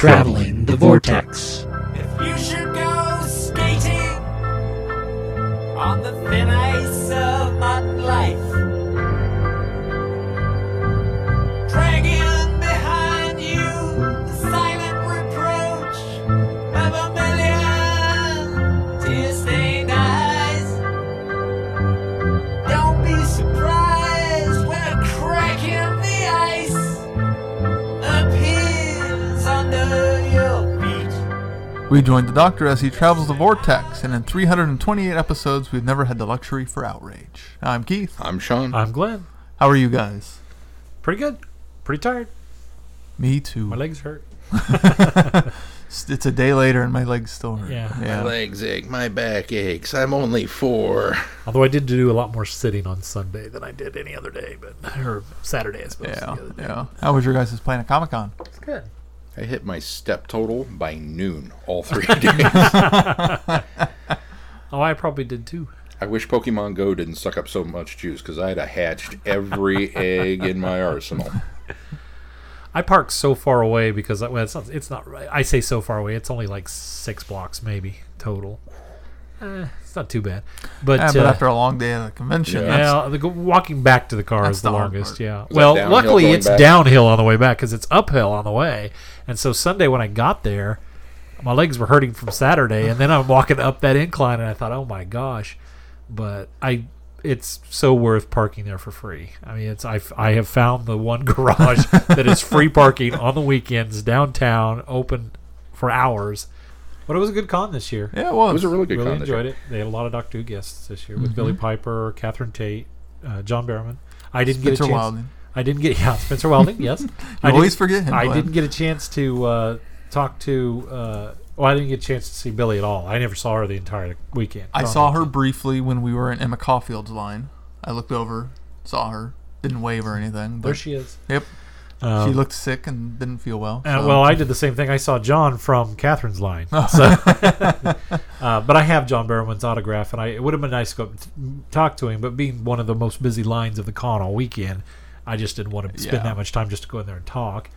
Traveling the Vortex. If you should go skating on the thin ice of modern life, dragging behind you the silent reproach of a million tear-stained eyes, don't be surprised when a crack in the ice appears under your feet. We join the Doctor as he travels the vortex, and in 328 episodes, we've never had the luxury for outrage. I'm Keith. I'm Sean. I'm Glenn. How are you guys? Pretty good. Pretty tired. Me too. My legs hurt. It's a day later and my legs still hurt. Yeah. My legs ache, my back aches. I'm only 4. Although I did do a lot more sitting on Sunday than I did any other day, or Saturday, I suppose. Yeah. How was your guys' Planet Comic-Con? It's good. I hit my step total by noon all 3 days. Oh, I probably did too. I wish Pokemon Go didn't suck up so much juice, because I'd have hatched every egg in my arsenal. I park so far away because it's not. I say so far away. It's only like 6 blocks maybe total. It's not too bad. But after a long day at the convention, walking back to the car is the longest. Yeah. Well, luckily it's downhill on the way back because it's uphill on the way. And so Sunday when I got there, my legs were hurting from Saturday, and then I'm walking up that incline, and I thought, oh my gosh, It's so worth parking there for free. I mean, I have found the one garage that is free parking on the weekends downtown, open for hours. But it was a good con this year. Yeah, it was. It was a really good con. Really enjoyed it. They had a lot of Doctor Who guests this year with Billie Piper, Catherine Tate, John Barrowman. Spencer Wilding. Yes, I always forget him. Didn't get a chance to talk to. I didn't get a chance to see Billie at all. I never saw her the entire weekend. I saw her briefly when we were in Emma Caulfield's line. I looked over, saw her, didn't wave or anything. There she is. Yep. She looked sick and didn't feel well. So. Well, I did the same thing. I saw John from Catherine's line. But I have John Barrowman's autograph, and it would have been nice to go up and talk to him, but being one of the most busy lines of the con all weekend, I just didn't want to spend that much time just to go in there and talk.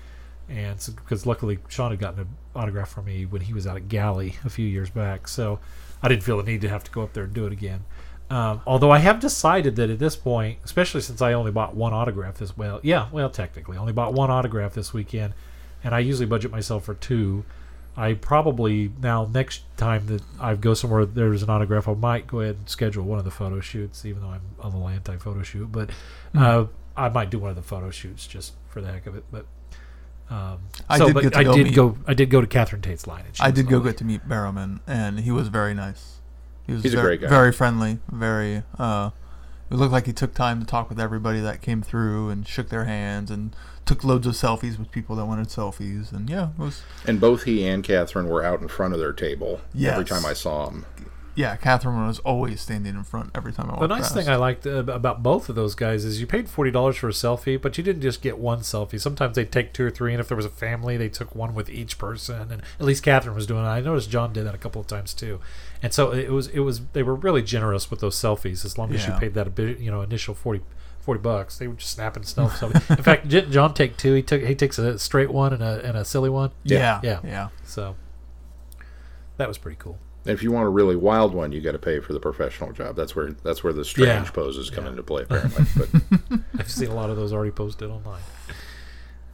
And because luckily Sean had gotten an autograph from me when he was out at Galley a few years back, so I didn't feel the need to have to go up there and do it again. Although I have decided that at this point, especially since I only bought one autograph only bought one autograph this weekend, and I usually budget myself for 2. I probably now next time that I go somewhere there's an autograph, I might go ahead and schedule one of the photo shoots, even though I'm a little anti-photo shoot, but I might do one of the photo shoots just for the heck of it, but. I did go to Catherine Tate's line. I did go get to meet Barrowman, and he was very nice. He's a great guy. Very friendly. Very. It looked like he took time to talk with everybody that came through and shook their hands and took loads of selfies with people that wanted selfies. And And both he and Catherine were out in front of their table every time I saw them. Yeah, Catherine was always standing in front every time I walked past. The nice thing I liked about both of those guys is you paid $40 for a selfie, but you didn't just get one selfie. Sometimes they'd take 2 or 3, and if there was a family, they took one with each person. And at least Catherine was doing that. I noticed John did that a couple of times too. And so it was they were really generous with those selfies. As long as you paid that initial $40, they were just snapping stuff. In fact, didn't John take 2? He takes a straight one and a silly one. Yeah. So that was pretty cool. If you want a really wild one, you got to pay for the professional job. That's where the strange poses come into play, apparently. But I've seen a lot of those already posted online.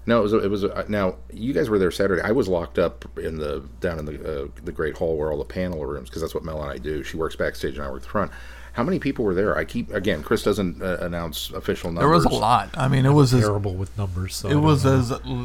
No, it was now you guys were there Saturday. I was locked up down in the great hall where all the panel rooms, because that's what Mel and I do. She works backstage and I work front. How many people were there? Chris doesn't announce official numbers. There was a lot. I mean, I'm terrible with numbers. So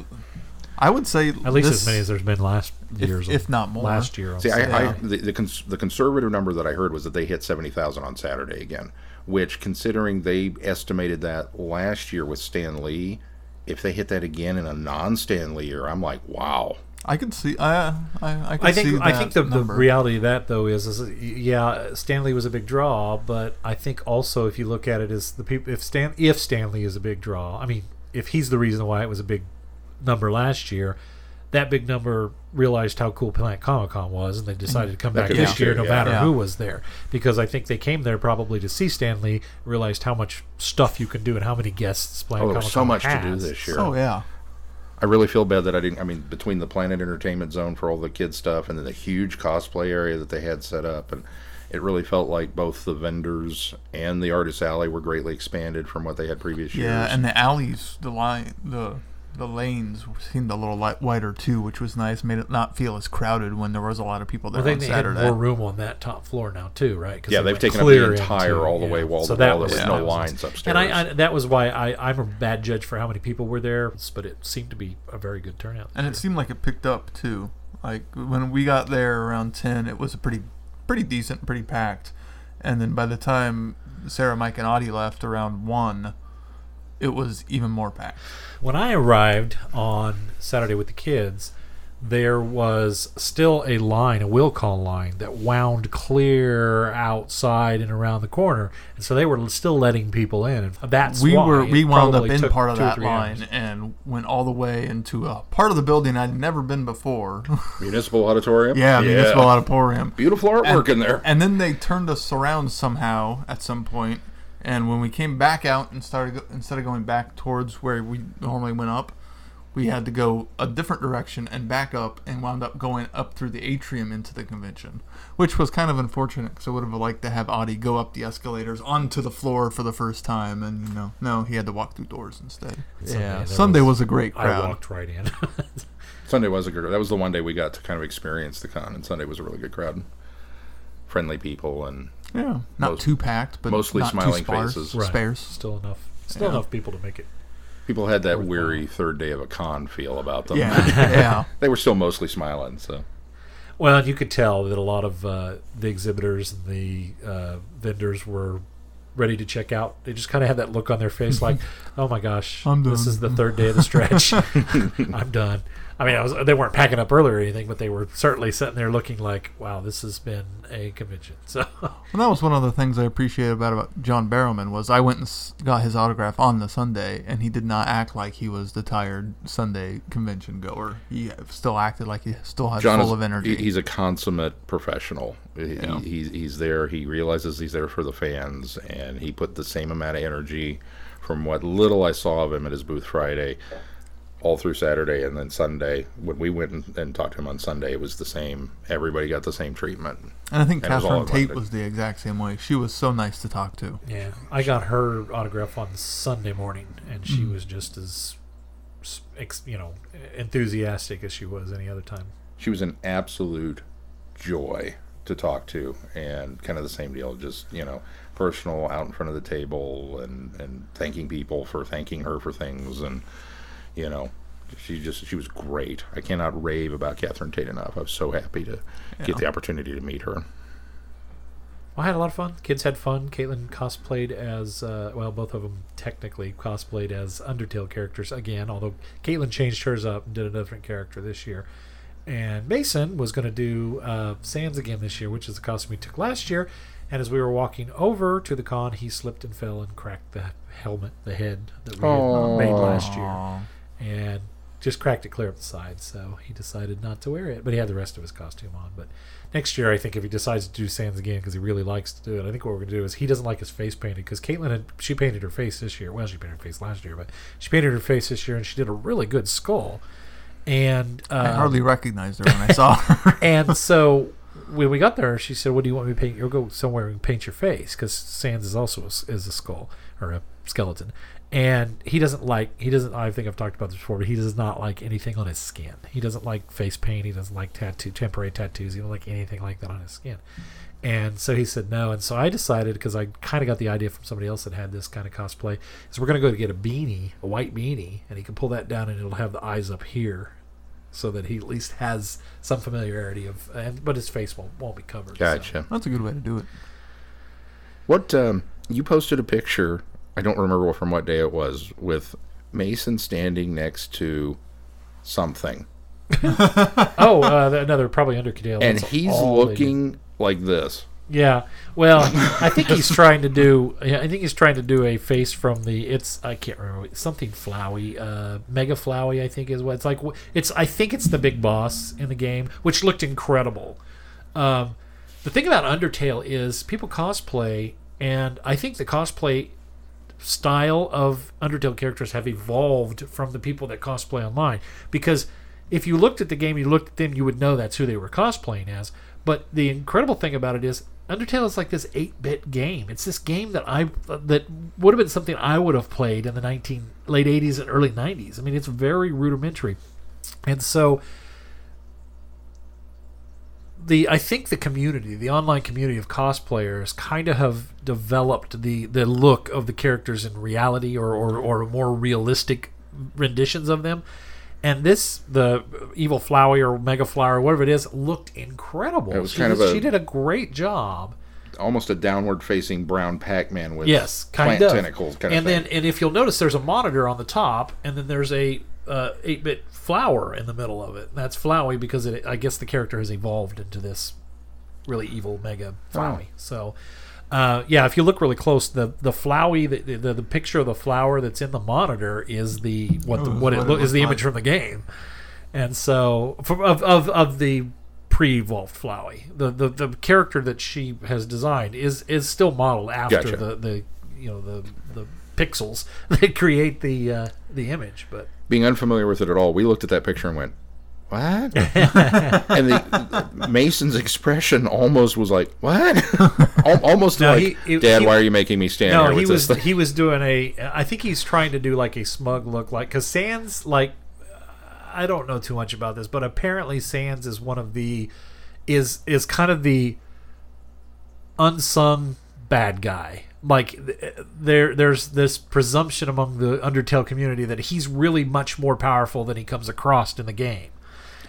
I would say at least as many as there's been last year, if not more. Last year, the conservative number that I heard was that they hit 70,000 on Saturday again, which, considering they estimated that last year with Stan Lee, if they hit that again in a non-Stan Lee year, I'm like, wow. I can see. I think. I think the reality of that though is Stan Lee was a big draw, but I think also if you look at it as the people, if Stan Lee is a big draw, I mean, if he's the reason why it was a big number last year, that big number realized how cool Planet Comic-Con was, and they decided to come back this year no matter who was there, because I think they came there probably to see Stan Lee, realized how much stuff you can do and how many guests Planet Comic-Con has. There's so much to do this year. I really feel bad that I didn't, I mean, between the Planet Entertainment Zone for all the kids stuff and then the huge cosplay area that they had set up, and it really felt like both the vendors and the artist alley were greatly expanded from what they had previous years. Yeah, and the alleys, the lanes seemed a little wider too, which was nice. Made it not feel as crowded when there was a lot of people there on Saturday. I think they had more room on that top floor now too, right? Yeah, they've taken up the entire all the way wall to wall. There was no lines upstairs. And that was why I'm a bad judge for how many people were there, but it seemed to be a very good turnout. And it seemed like it picked up too. Like when we got there around 10, it was a pretty decent, pretty packed. And then by the time Sarah, Mike, and Audie left around 1, it was even more packed. When I arrived on Saturday with the kids, there was still a line, a will call line, that wound clear outside and around the corner. And so they were still letting people in. And that's we wound up in part of that line and went all the way into a part of the building I'd never been before. Municipal Auditorium? Yeah, Municipal Auditorium. Beautiful artwork in there. And then they turned us around somehow at some point. And when we came back out and instead of going back towards where we normally went up, we had to go a different direction and back up and wound up going up through the atrium into the convention, which was kind of unfortunate because I would have liked to have Audie go up the escalators onto the floor for the first time. And, you know, no, he had to walk through doors instead. Yeah, Sunday was a great crowd. I walked right in. Sunday was a good crowd. That was the one day we got to kind of experience the con, and Sunday was a really good crowd. Friendly people and... Yeah, not too packed, but mostly not smiling faces. Right. Spares. Still enough people to make it. People had that weary third day of a con feel about them. Yeah, yeah. They were still mostly smiling. So, well, you could tell that a lot of the exhibitors and the vendors were ready to check out. They just kind of had that look on their face, like, "Oh my gosh, I'm done. This is the third day of the stretch. I'm done." I mean, they weren't packing up early or anything, but they were certainly sitting there looking like, wow, this has been a convention. So, well, that was one of the things I appreciated about John Barrowman was I went and got his autograph on the Sunday, and he did not act like he was the tired Sunday convention goer. He still acted like he still had full of energy. He's a consummate professional. Yeah. He's there. He realizes he's there for the fans, and he put the same amount of energy from what little I saw of him at his booth Friday all through Saturday, and then Sunday. When we went and talked to him on Sunday, it was the same. Everybody got the same treatment. And I think Catherine Tate was the exact same way. She was so nice to talk to. Yeah. I got her autograph on Sunday morning, and she was just as, you know, enthusiastic as she was any other time. She was an absolute joy to talk to, and kind of the same deal, just, you know, personal, out in front of the table, and thanking people for thanking her for things, and you know, she was great. I cannot rave about Catherine Tate enough. I was so happy to get the opportunity to meet her. Well, I had a lot of fun. The kids had fun. Caitlin cosplayed as, both of them technically cosplayed as Undertale characters again, although Caitlin changed hers up and did a different character this year. And Mason was going to do Sans again this year, which is the costume he took last year. And as we were walking over to the con, he slipped and fell and cracked the head that we had made last year. And just cracked it clear up the side, so he decided not to wear it. But he had the rest of his costume on. But next year, I think if he decides to do Sans again, because he really likes to do it, I think what we're going to do is he doesn't like his face painted, because Caitlin, she painted her face this year. Well, she painted her face last year, but she painted her face this year, and she did a really good skull. And I hardly recognized her when I saw her. And so when we got there, she said, "What do you want me to paint? You'll go somewhere and paint your face," because Sans is also a skull, or a skeleton. And I think I've talked about this before, but he does not like anything on his skin. He doesn't like face paint. He doesn't like temporary tattoos. He doesn't like anything like that on his skin. And so he said no. And so I decided, because I kind of got the idea from somebody else that had this kind of cosplay, is we're going to go to get a white beanie, and he can pull that down and it'll have the eyes up here, so that he at least has some familiarity of, but his face won't be covered. Gotcha. So. That's a good way to do it. What you posted a picture, I don't remember from what day it was, with Mason standing next to something. Another probably Undertale. And he's looking like this. Yeah. Well, I think he's trying to do. I think he's trying to do a face from the. I can't remember, something flowy. Mega flowy, I think is what it's like. I think it's the big boss in the game, which looked incredible. The thing about Undertale is people cosplay, and I think the cosplay style of Undertale characters have evolved from the people that cosplay online. Because if you looked at the game, you looked at them, you would know that's who they were cosplaying as. But the incredible thing about it is Undertale is like this 8-bit game. It's this game that that would have been something I would have played in the late 80s and early 90s. I mean, it's very rudimentary. And so I think the community, the online community of cosplayers kind of have developed the look of the characters in reality or more realistic renditions of them. And the Evil Flowey or Mega Flower, whatever it is, looked incredible. It was she did a great job. Almost a downward-facing brown Pac-Man with plant tentacles kind of thing. And if you'll notice, there's a monitor on the top, and then there's a 8-bit flower in the middle of it. And that's Flowey because I guess the character has evolved into this really evil Mega Flowey. Wow. So, if you look really close, the Flowey, the picture of the flower that's in the monitor is the image from the game, and so of the pre-evolved Flowey, the character that she has designed is still modeled after the pixels that create the image. But being unfamiliar with it at all, we looked at that picture and went, what? And Mason's expression almost was like, what? Almost Dad, why are you making me stand here? No, he was doing I think he's trying to do like a smug look, like, because Sans, like, I don't know too much about this, but apparently Sans is one of the, is kind of the unsung bad guy. Like, there's this presumption among the Undertale community that he's really much more powerful than he comes across in the game.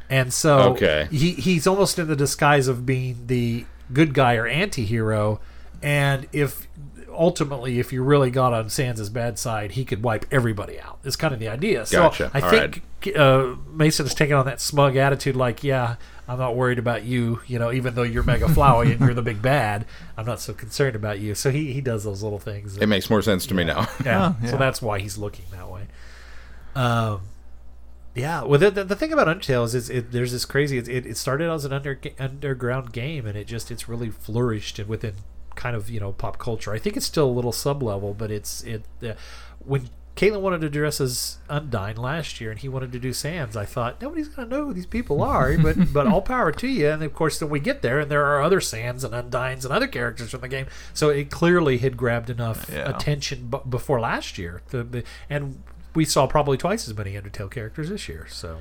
And so he's almost in the disguise of being the good guy or anti-hero, and if you really got on Sans' bad side, he could wipe everybody out. It's kind of the idea. So gotcha. I think Mason's taking on that smug attitude, like, yeah, I'm not worried about you, even though you're Mega Flowey and you're the big bad, I'm not so concerned about you. So he does those little things. It makes more sense to me now. Yeah. So that's why he's looking that way. Well, the thing about Undertale is there's this crazy. It started out as an underground game, and it's really flourished within kind of pop culture. I think it's still a little sub level, but when Caitlin wanted to dress as Undyne last year, and he wanted to do Sans, I thought nobody's going to know who these people are, but all power to you. And of course, then we get there, and there are other Sans and Undynes and other characters from the game. So it clearly had grabbed enough attention before last year, and we saw probably twice as many Undertale characters this year. So,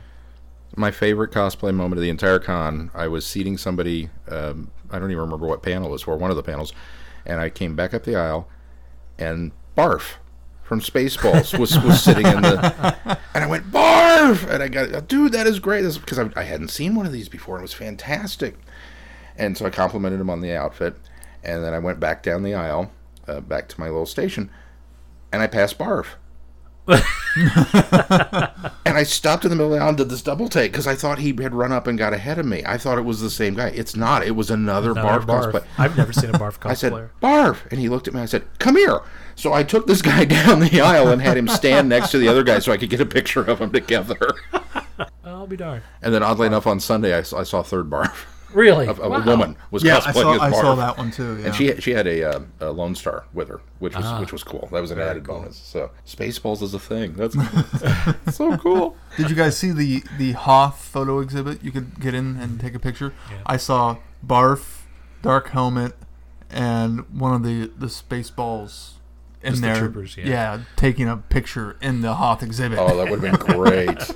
my favorite cosplay moment of the entire con, I was seating somebody. I don't even remember what panel it was for, one of the panels, and I came back up the aisle, and Barf from Spaceballs was sitting in the, and I went, Barf! And I got, dude, that is great. That's because I hadn't seen one of these before. It was fantastic. And so I complimented him on the outfit. And then I went back down the aisle, back to my little station, and I passed Barf. And I stopped in the middle of the aisle and did this double take because I thought he had run up and got ahead of me. I thought it was the same guy. It's not. It was another Barf cosplay. I've never seen a Barf cosplayer. I said, Barf! And he looked at me and I said, come here! So I took this guy down the aisle and had him stand next to the other guy so I could get a picture of them together. I'll be darned. And then oddly enough, on Sunday, I saw third Barf. Really? A woman was cosplaying as Barf. I saw that one too. Yeah. And she had a Lone Star with her, which was cool. That was an added bonus. So Spaceballs is a thing. That's so cool. Did you guys see the Hoth photo exhibit? You could get in and take a picture. Yeah. I saw Barf, Dark Helmet, and one of the Spaceballs in just there. The troopers, taking a picture in the Hoth exhibit. Oh, that would have been great.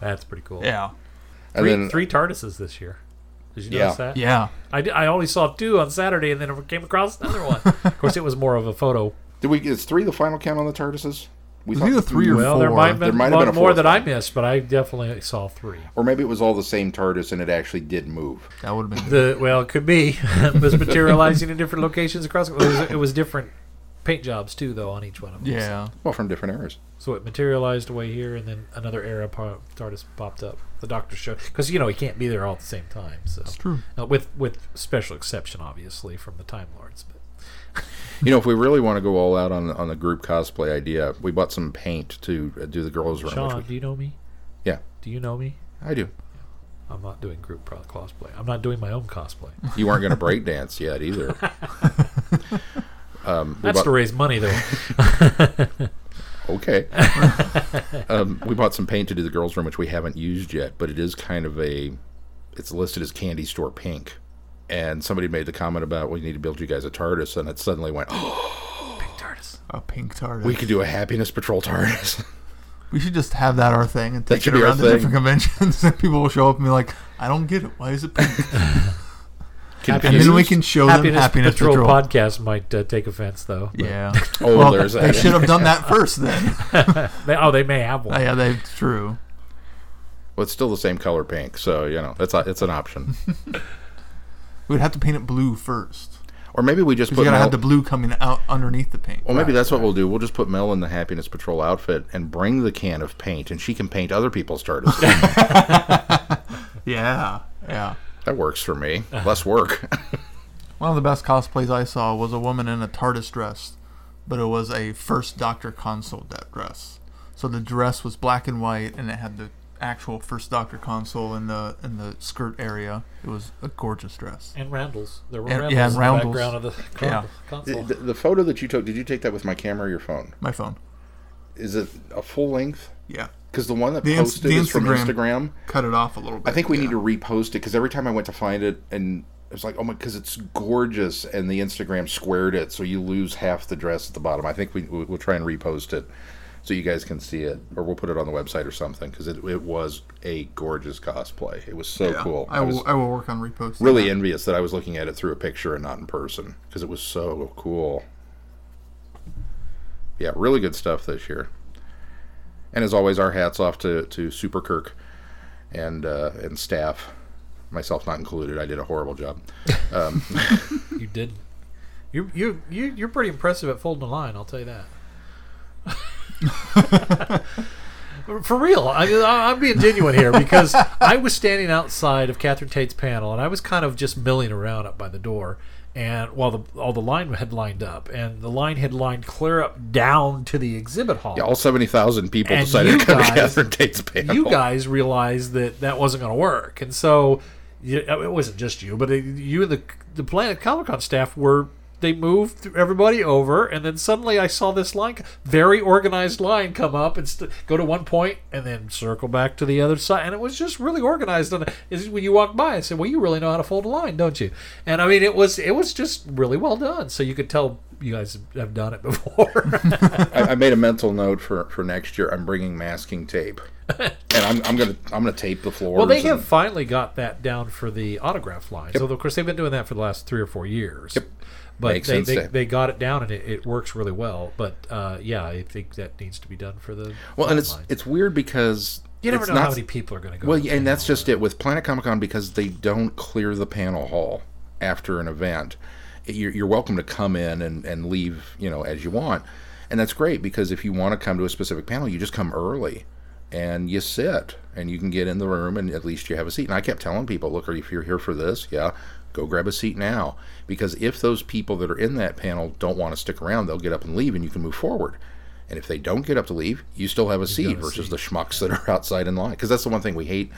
That's pretty cool. Yeah. Three TARDISes this year. Did you notice that? Yeah. I only saw two on Saturday, and then I came across another one. Of course, it was more of a photo. Is three the final count on the TARDISes? It was either three or four. There might have been more that I missed, but I definitely saw three. Or maybe it was all the same TARDIS, and it actually did move. That would have been good. Well, it could be. It was materializing in different locations across. It was different paint jobs, too, though, on each one of them. Yeah. Well, from different eras. So it materialized away here, and then another era TARDIS popped up. The Doctor showed, because he can't be there all at the same time. So it's true. With special exception, obviously, from the Time Lords. But if we really want to go all out on the group cosplay idea, we bought some paint to do the girls' room. Sean, do you know me? Yeah. Do you know me? I do. I'm not doing group cosplay. I'm not doing my own cosplay. You aren't going to break dance yet either. That's to raise money, though. Okay. We bought some paint to do the girls' room, which we haven't used yet, but it is kind of a... It's listed as candy store pink. And somebody made the comment about, we need to build you guys a TARDIS, and it suddenly went, oh! Pink TARDIS. A pink TARDIS. We could do a Happiness Patrol TARDIS. We should just have that our thing and take it around to different conventions, and people will show up and be like, I don't get it. Why is it pink? And then we can show them Happiness Patrol. Podcast might take offense, though. But. Yeah. Oh, well, there's that. They should have done that first, then. They may have one. Yeah, that's true. Well, it's still the same color pink, so, it's an option. We'd have to paint it blue first. Or maybe we just put Mel... You're going to have the blue coming out underneath the paint. Well, maybe that's what we'll do. We'll just put Mel in the Happiness Patrol outfit and bring the can of paint, and she can paint other people's TARDIS. Yeah. That works for me. Less work. One of the best cosplays I saw was a woman in a TARDIS dress, but it was a First Doctor console dress. So the dress was black and white, and it had the actual First Doctor console in the skirt area. It was a gorgeous dress. And roundels. There were roundels in the background of the console. The photo that you took, did you take that with my camera or your phone? My phone. Is it a full length? Yeah. Because the one that posted is from Instagram. Cut it off a little bit. I think we need to repost it, because every time I went to find it, and it was like, oh my, because it's gorgeous, and the Instagram squared it, so you lose half the dress at the bottom. I think we'll try and repost it so you guys can see it, or we'll put it on the website or something, because it was a gorgeous cosplay. It was so cool. I will work on reposting. Really envious that I was looking at it through a picture and not in person, because it was so cool. Yeah, really good stuff this year. And as always, our hats off to Super Kirk and staff, myself not included. I did a horrible job. You did. You're pretty impressive at folding a line. I'll tell you that. For real, I'm being genuine here, because I was standing outside of Catherine Tate's panel, and I was kind of just milling around up by the door. And all the line had lined up, and the line had lined clear up down to the exhibit hall. Yeah, all 70,000 people and decided to come to Catherine Tate's panel. You guys realized that wasn't going to work, and so it wasn't just you, but you and the Planet Comic-Con staff they moved everybody over, and then suddenly I saw this line, very organized line, come up and go to one point and then circle back to the other side. And it was just really organized. And when you walked by, I said, well, you really know how to fold a line, don't you? And I mean, it was just really well done. So you could tell you guys have done it before. I made a mental note for next year. I'm bringing masking tape. And I'm gonna tape the floors. Well, they have finally got that down for the autograph line. Yep. So, of course, they've been doing that for the last 3 or 4 years. Yep. But they got it down, and it works really well. But, I think that needs to be done for the... Well, and it's weird because... You never know how many people are going to go. Well, yeah, and that's just it with Planet Comic-Con, because they don't clear the panel hall after an event. You're welcome to come in and leave, as you want. And that's great, because if you want to come to a specific panel, you just come early. And you sit, and you can get in the room, and at least you have a seat. And I kept telling people, look, if you're here for this, go grab a seat now. Because if those people that are in that panel don't want to stick around, they'll get up and leave, and you can move forward. And if they don't get up to leave, you still have a seat versus the schmucks that are outside in line. Because that's the one thing we hate.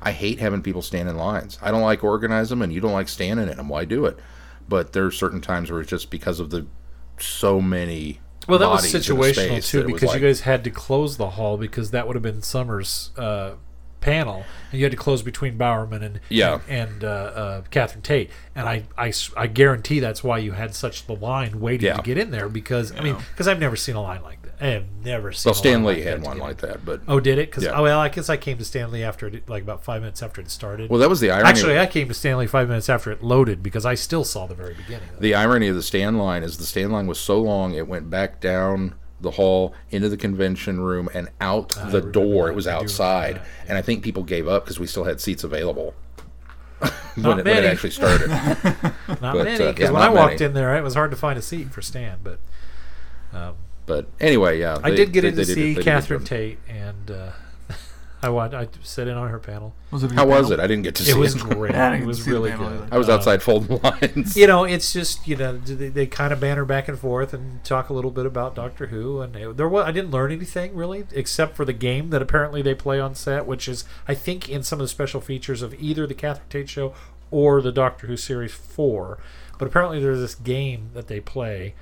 I hate having people stand in lines. I don't like organizing them, and you don't like standing in them. Why do it? But there are certain times where it's just because of the so many... Well, that was situational, too, because you guys had to close the hall because that would have been Summer's panel, and you had to close between Bowerman and Catherine Tate. And I guarantee that's why you had such the line waiting to get in there, because, because I've never seen a line like that. I have never seen a line like that. Well, Stan Lee had one like that. But, oh, did it? Because, I guess I came to Stan Lee after about 5 minutes after it started. Well, that was the irony. Actually, I came to Stan Lee 5 minutes after it loaded, because I still saw the very beginning of it. The irony of the Stan line is the Stan line was so long, it went back down the hall into the convention room and out the door. It was outside, and I think people gave up because we still had seats available when it actually started. Not many, because when I walked in there, it was hard to find a seat for Stan. But anyway, I did get in to see Catherine Tate, and I sat in on her panel. How was it? I didn't get to see it. It was great. It was really good. I was outside folding lines. It's just, they kind of banter back and forth and talk a little bit about Doctor Who. And I didn't learn anything, really, except for the game that apparently they play on set, which is, I think, in some of the special features of either the Catherine Tate show or the Doctor Who Series 4. But apparently there's this game that they play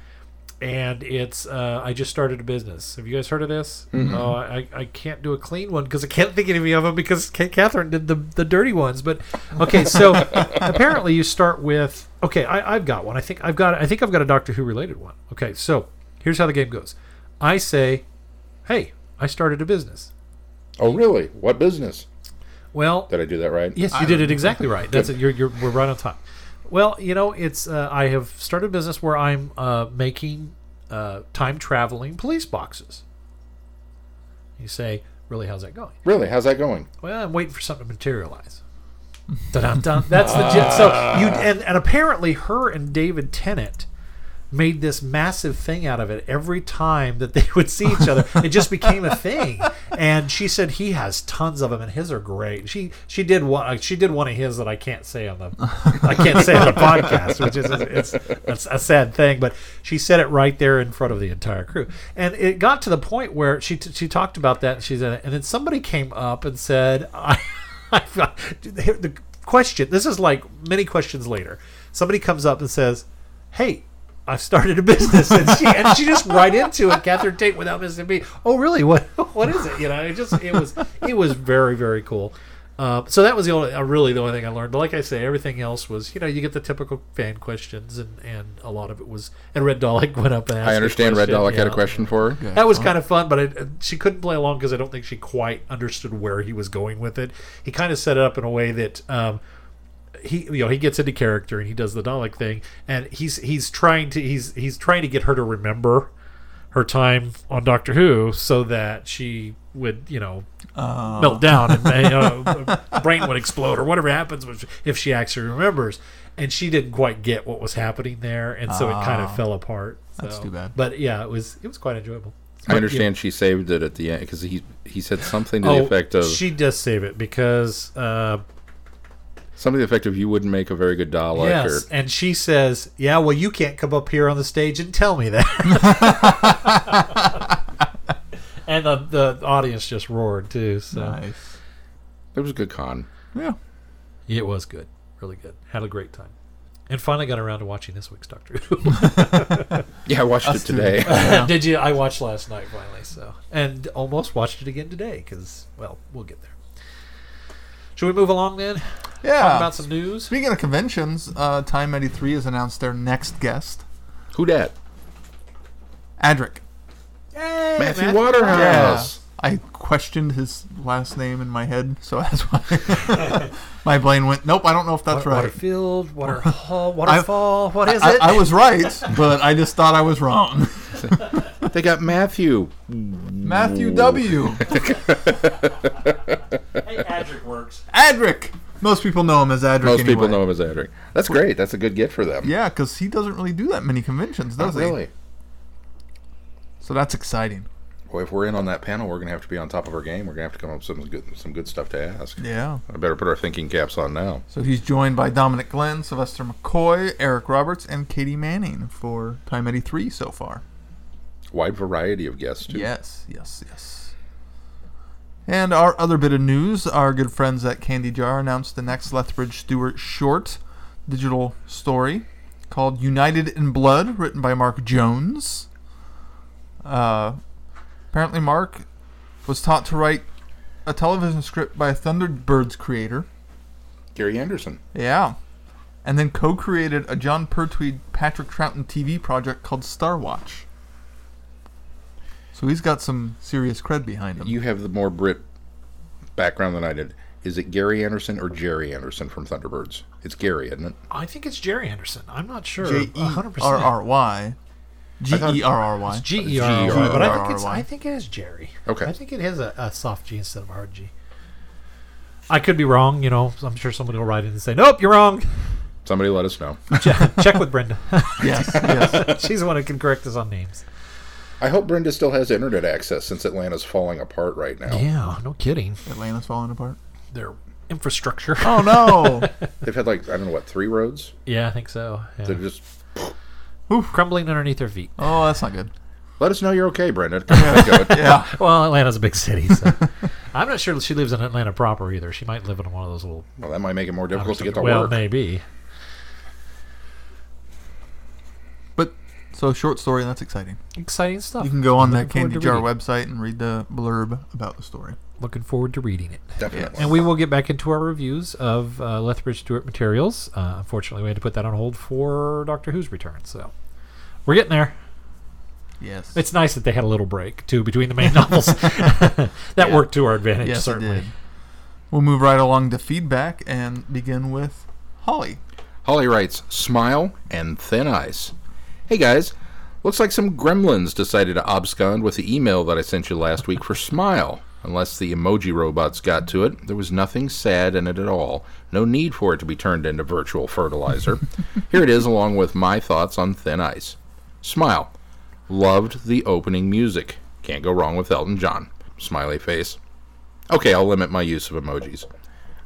And it's, I just started a business. Have you guys heard of this? Mm-hmm. I can't do a clean one because I can't think of any of them because Catherine did the dirty ones. But okay, so apparently you start with, okay, I've got one. I think I've got a Doctor Who related one. Okay, so here's how the game goes. I say, hey, I started a business. Oh, really? What business? Well, did I do that right? Yes, you did it exactly right. That's it. We're right on top. Well, you know, it's I have started a business where I'm making time-traveling police boxes. You say, really, how's that going? Really, how's that going? Well, I'm waiting for something to materialize. Dun-dun-dun. That's the gist. So you and apparently her and David Tennant made this massive thing out of it every time that they would see each other. It just became a thing. And she said he has tons of them, and his are great. She did one of his that I can't say on the podcast, which is it's a sad thing. But she said it right there in front of the entire crew, and it got to the point where she talked about that. And she said, and then somebody came up and said, "The question. This is like many questions later. Somebody comes up and says, hey." I've started a business, and she just right into it, Catherine Tate, without missing a beat. Oh, really? What is it? You know, it was very, very cool. So that was the only thing I learned. But like I say, everything else was, you know, you get the typical fan questions, and a lot of it was. And Red Dalek went up and asked. I understand Red Dalek had a question for her. Yeah. That was kind of fun, but she couldn't play along because I don't think she quite understood where he was going with it. He kind of set it up in a way that. He gets into character and he does the Dalek thing, and he's trying to get her to remember her time on Doctor Who so that she would melt down and her brain would explode or whatever happens if she actually remembers. And she didn't quite get what was happening there, and so it kind of fell apart. That's too bad. But yeah, it was quite enjoyable. I understand she saved it at the end because he said something to the effect of she does save it because. Something to the effect of, you wouldn't make a very good Dalek. Yes, and she says, yeah, well, you can't come up here on the stage and tell me that. And the audience just roared, too. So. Nice. It was a good con. Yeah. It was good. Really good. Had a great time. And finally got around to watching this week's Doctor Who. Yeah, I watched it today. Did you? I watched last night, finally. So, and almost watched it again today because, well, we'll get there. Should we move along then? Yeah. Talk about some news. Speaking of conventions, Time93 has announced their next guest. Who dat? Adric. Yay, Matthew Waterhouse. Yeah. I questioned his last name in my head, so that's why my brain went, nope, I don't know if that's right. Waterfield, Waterfall, what is it? I was right, but I just thought I was wrong. They got Matthew. Matthew W. Hey, Adric works. Adric! Most people know him as Adric. That's great. That's a good get for them. Yeah, because he doesn't really do that many conventions, does he? Really. So that's exciting. Boy, if we're in on that panel, we're going to have to be on top of our game. We're going to have to come up with some good stuff to ask. Yeah. I better put our thinking caps on now. So he's joined by Dominic Glenn, Sylvester McCoy, Eric Roberts, and Katie Manning for Time93 so far. Wide variety of guests, too. Yes. And our other bit of news, our good friends at Candy Jar announced the next Lethbridge Stewart short digital story called United in Blood, written by Mark Jones. Apparently Mark was taught to write a television script by Thunderbirds creator. Gerry Anderson. Yeah. And then co-created a John Pertwee, Patrick Troughton TV project called Starwatch. So he's got some serious cred behind him. You have the more Brit background than I did. Is it Gerry Anderson or Gerry Anderson from Thunderbirds? It's Gerry, isn't it? I think it's Gerry Anderson. I'm not sure. Gerry. Gerry. Gerry. But I think it is Gerry. Okay. I think it has a soft G instead of a hard G. I could be wrong, you know. I'm sure somebody will write in and say, nope, you're wrong. Somebody let us know. Check with Brenda. Yes. She's the one who can correct us on names. I hope Brenda still has internet access since Atlanta's falling apart right now. Yeah, no kidding. Atlanta's falling apart? Their infrastructure. Oh, no. They've had like, I don't know what, 3 roads? Yeah, I think so. Yeah. They're just... Oof. Crumbling underneath their feet. Oh, that's not good. Let us know you're okay, Brenda. Yeah. Well, Atlanta's a big city, so I'm not sure she lives in Atlanta proper either. She might live in one of those little. Well, that might make it more difficult to get to work. Well, maybe. But So a short story, and that's exciting. Exciting stuff. You can go on that Candy Jar website and read the blurb about the story. Looking forward to reading it. Definitely. Yes. And we will get back into our reviews of Lethbridge Stewart materials. Unfortunately, we had to put that on hold for Doctor Who's return, so we're getting there. Yes. It's nice that they had a little break, too, between the main novels. That worked to our advantage, yes, certainly. It did. We'll move right along to feedback and begin with Holly. Holly writes, Smile and Thin Ice. Hey guys, looks like some gremlins decided to abscond with the email that I sent you last week for Smile. Unless the emoji robots got to it, there was nothing sad in it at all. No need for it to be turned into virtual fertilizer. Here it is along with my thoughts on Thin Ice. Smile. Loved the opening music. Can't go wrong with Elton John. Smiley face. Okay, I'll limit my use of emojis.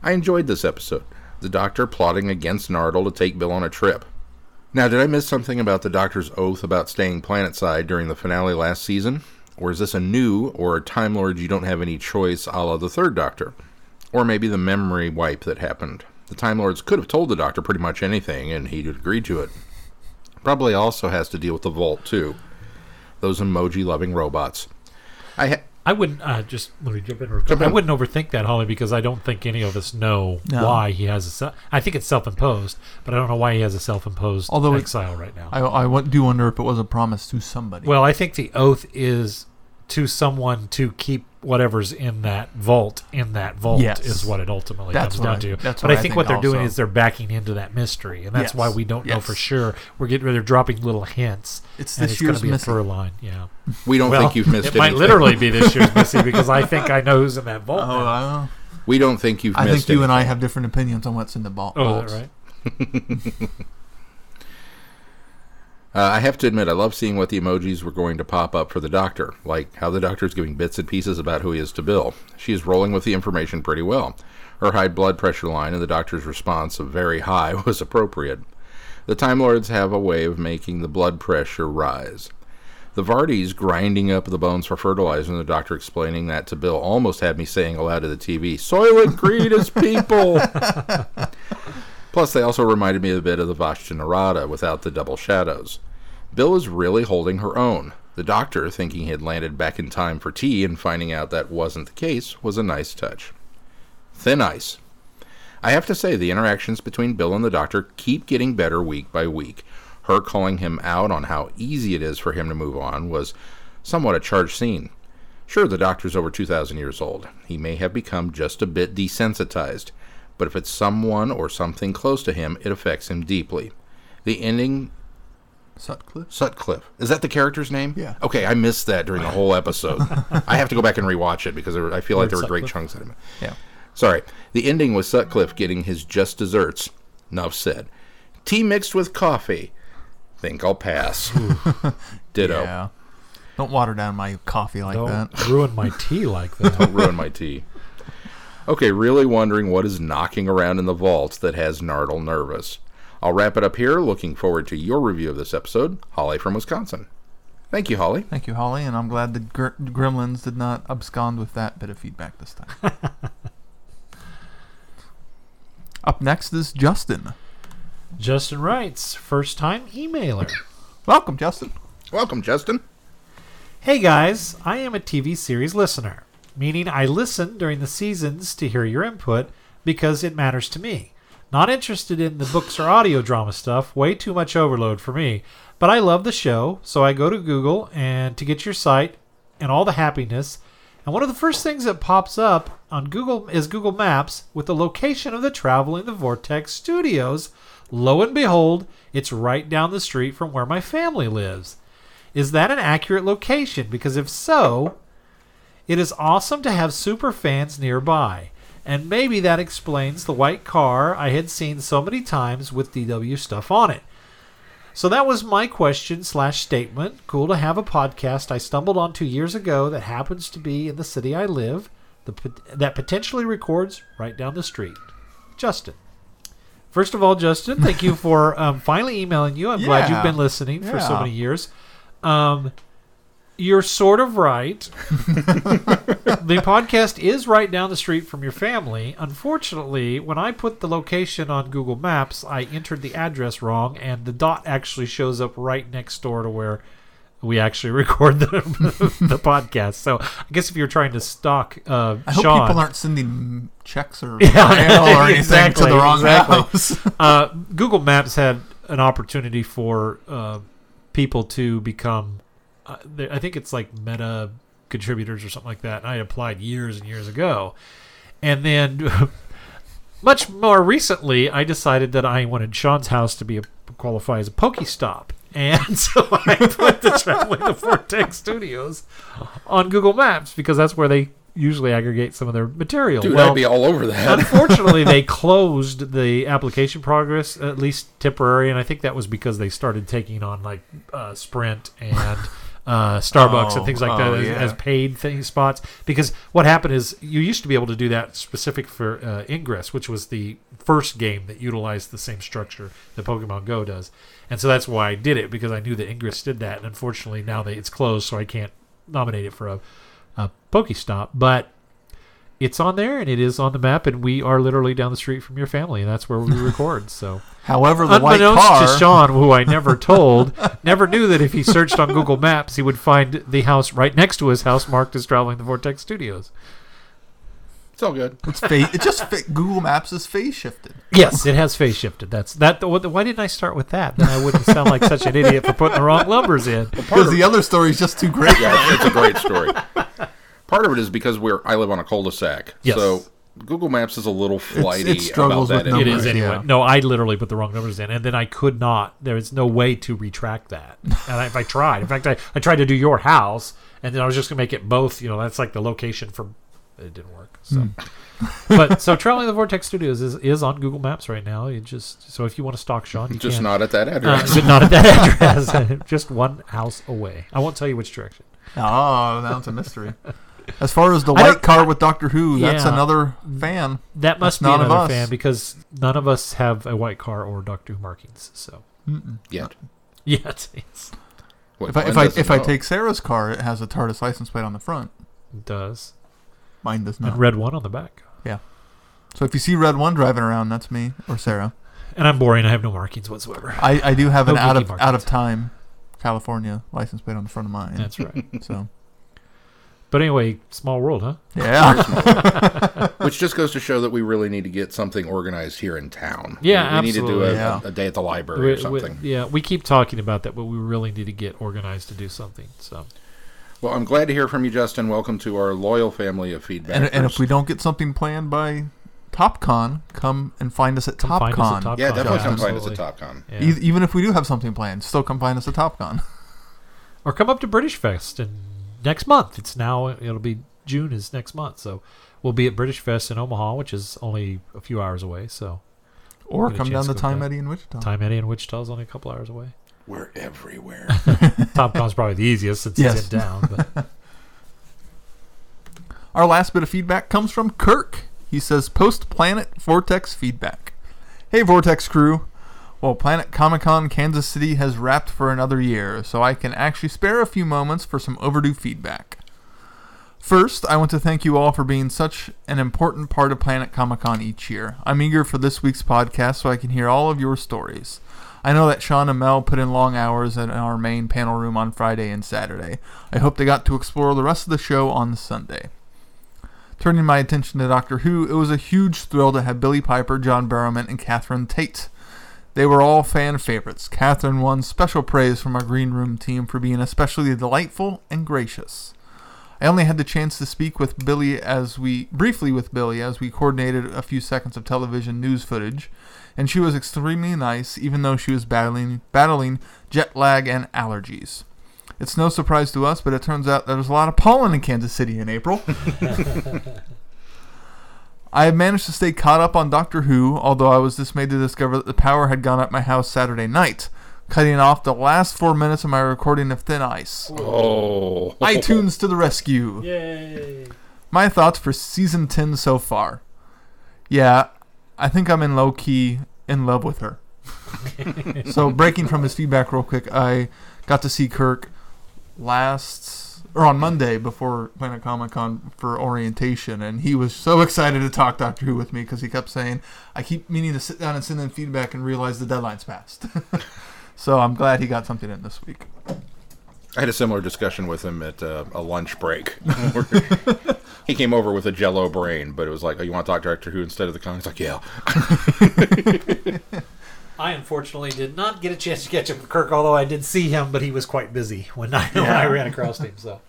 I enjoyed this episode. The Doctor plotting against Nardole to take Bill on a trip. Now, did I miss something about the Doctor's oath about staying planetside during the finale last season? Or is this a new, or a Time Lord you don't have any choice a la the Third Doctor? Or maybe the memory wipe that happened. The Time Lords could have told the Doctor pretty much anything, and he'd agree to it. Probably also has to deal with the Vault, too. Those emoji-loving robots. I wouldn't, just let me jump in real quick. I wouldn't overthink that, Holly, because I don't think any of us know why he has a I think it's self-imposed, but I don't know why he has a self-imposed exile right now. I do wonder if it was a promise to somebody. Well, I think the oath is to someone to keep whatever's in that vault is what it ultimately comes down to. But I think what they're doing is they're backing into that mystery, and that's why we don't know for sure. They're dropping little hints. It's this year's missing line. Yeah, we don't think you've missed anything. It might literally be this year's missing because I think I know who's in that vault. Oh, I know. We don't think you've missed. I think you and I have different opinions on what's in the vault. Oh, is that right? I have to admit, I love seeing what the emojis were going to pop up for the Doctor, like how the Doctor is giving bits and pieces about who he is to Bill. She is rolling with the information pretty well. Her high blood pressure line and the Doctor's response of very high was appropriate. The Time Lords have a way of making the blood pressure rise. The Vardis grinding up the bones for fertilizer and the Doctor explaining that to Bill almost had me saying aloud to the TV, Soylent Green is people! Plus, they also reminded me a bit of the Vashta Narada without the double shadows. Bill is really holding her own. The Doctor, thinking he had landed back in time for tea and finding out that wasn't the case, was a nice touch. Thin Ice. I have to say, the interactions between Bill and the Doctor keep getting better week by week. Her calling him out on how easy it is for him to move on was somewhat a charged scene. Sure, the Doctor's over 2,000 years old. He may have become just a bit desensitized. But if it's someone or something close to him, it affects him deeply. The ending... Sutcliffe. Is that the character's name? Yeah. Okay, I missed that during the whole episode. I have to go back and rewatch it because I feel like there were great chunks of it. Yeah. Sorry. The ending was Sutcliffe getting his just desserts. Nuff said. Tea mixed with coffee. Think I'll pass. Ditto. Yeah. Don't water down my coffee like that. Don't ruin my tea like that. Don't ruin my tea. Okay, really wondering what is knocking around in the vault that has Nardole nervous. I'll wrap it up here. Looking forward to your review of this episode. Holly from Wisconsin. Thank you, Holly. Thank you, Holly, and I'm glad the gremlins did not abscond with that bit of feedback this time. Up next is Justin. Justin writes, first-time emailer. Welcome, Justin. Welcome, Justin. Hey, guys. I am a TV series listener. Meaning I listen during the seasons to hear your input because it matters to me. Not interested in the books or audio drama stuff, way too much overload for me. But I love the show, so I go to Google and to get your site and all the happiness. And one of the first things that pops up on Google is Google Maps with the location of the Traveling the Vortex Studios. Lo and behold, it's right down the street from where my family lives. Is that an accurate location? Because if so... It is awesome to have super fans nearby, and maybe that explains the white car I had seen so many times with DW stuff on it. So that was my question/statement. Cool to have a podcast I stumbled on 2 years ago that happens to be in the city I live, that potentially records right down the street. Justin. First of all, Justin, thank you for finally emailing you. I'm glad you've been listening for so many years. You're sort of right. The podcast is right down the street from your family. Unfortunately, when I put the location on Google Maps, I entered the address wrong, and the dot actually shows up right next door to where we actually record the podcast. So I guess if you're trying to stalk I hope Sean, people aren't sending checks or mail or anything to the wrong house. Google Maps had an opportunity for people to become... I think it's like meta contributors or something like that. And I applied years and years ago. And then much more recently, I decided that I wanted Sean's house to be qualify as a Pokestop. And so I put the Traveling the Vortex Studios on Google Maps because that's where they usually aggregate some of their material. Dude, well, I'd be all over that. Unfortunately, they closed the application progress, at least temporary. And I think that was because they started taking on like Sprint and... Starbucks and things like that as paid thing spots, because what happened is you used to be able to do that specific for Ingress, which was the first game that utilized the same structure that Pokemon Go does, and so that's why I did it, because I knew that Ingress did that, and unfortunately now that it's closed, so I can't nominate it for a Pokestop, but it's on there and it is on the map, and we are literally down the street from your family, and that's where we record. So however, the white car... Unbeknownst to Sean, who I never knew that if he searched on Google Maps, he would find the house right next to his house marked as Traveling the Vortex Studios. It's all good. Google Maps is phase shifted. Yes, it has phase shifted. Why didn't I start with that? Then I wouldn't sound like such an idiot for putting the wrong numbers in. Because the other story is just too great. Yeah, it's a great story. Part of it is because I live on a cul-de-sac, so Google Maps is a little flighty. It struggles about that. With numbers, it is anyway. Yeah. No, I literally put the wrong numbers in, and then I could not. There is no way to retract that. And if I tried, in fact, I tried to do your house, and then I was just going to make it both. You know, that's like the location for. It didn't work. So, so Traveling the Vortex Studios is on Google Maps right now. You just so if you want to stalk Sean, you just not at that address. Not at that address. Just one house away. I won't tell you which direction. Oh, that's a mystery. As far as the white car with Doctor Who, that's another fan. That must be another fan, because none of us have a white car or Doctor Who markings. So yet. If I take Sarah's car, it has a TARDIS license plate on the front. It does. Mine does not. And red one on the back. Yeah. So if you see red one driving around, that's me or Sarah. And I'm boring. I have no markings whatsoever. I do have an out of time California license plate on the front of mine. That's right. So. But anyway, small world, huh? Yeah. Which just goes to show that we really need to get something organized here in town. Yeah, we absolutely. We need to do a day at the library or something. We keep talking about that, but we really need to get organized to do something. So, well, I'm glad to hear from you, Justin. Welcome to our loyal family of feedback. And if we don't get something planned by TopCon, come and find us at TopCon. Come find us at TopCon. Yeah. Even if we do have something planned, still come find us at TopCon. Or come up to British Fest and... Next month. It'll be June is next month. So we'll be at British Fest in Omaha, which is only a few hours away. So, or come down to Time Eddie in Wichita. Time Eddie in Wichita is only a couple hours away. We're everywhere. TopCon's probably the easiest since it's in town. But. Our last bit of feedback comes from Kirk. He says, post-Planet Vortex feedback. Hey, Vortex crew. Well, Planet Comic-Con Kansas City has wrapped for another year, so I can actually spare a few moments for some overdue feedback. First, I want to thank you all for being such an important part of Planet Comic-Con each year. I'm eager for this week's podcast so I can hear all of your stories. I know that Sean and Mel put in long hours in our main panel room on Friday and Saturday. I hope they got to explore the rest of the show on Sunday. Turning my attention to Doctor Who, it was a huge thrill to have Billie Piper, John Barrowman, and Catherine Tate. They were all fan favorites. Catherine won special praise from our green room team for being especially delightful and gracious. I only had the chance to speak with Billie as we coordinated a few seconds of television news footage, and she was extremely nice, even though she was battling jet lag and allergies. It's no surprise to us, but it turns out there's a lot of pollen in Kansas City in April. I have managed to stay caught up on Doctor Who, although I was dismayed to discover that the power had gone at my house Saturday night, cutting off the last 4 minutes of my recording of Thin Ice. Oh! iTunes to the rescue. Yay! My thoughts for Season 10 so far. Yeah, I think I'm in low-key in love with her. So breaking from his feedback real quick, I got to see Kirk last... or on Monday before Planet Comic-Con for orientation, and he was so excited to talk Doctor Who with me because he kept saying, I keep meaning to sit down and send in feedback and realize the deadline's passed. So I'm glad he got something in this week. I had a similar discussion with him at a lunch break. He came over with a jello brain, but it was like, oh, you want to talk Doctor Who instead of the con? He's like, yeah. I unfortunately did not get a chance to catch up with Kirk, although I did see him, but he was quite busy when I ran across him. So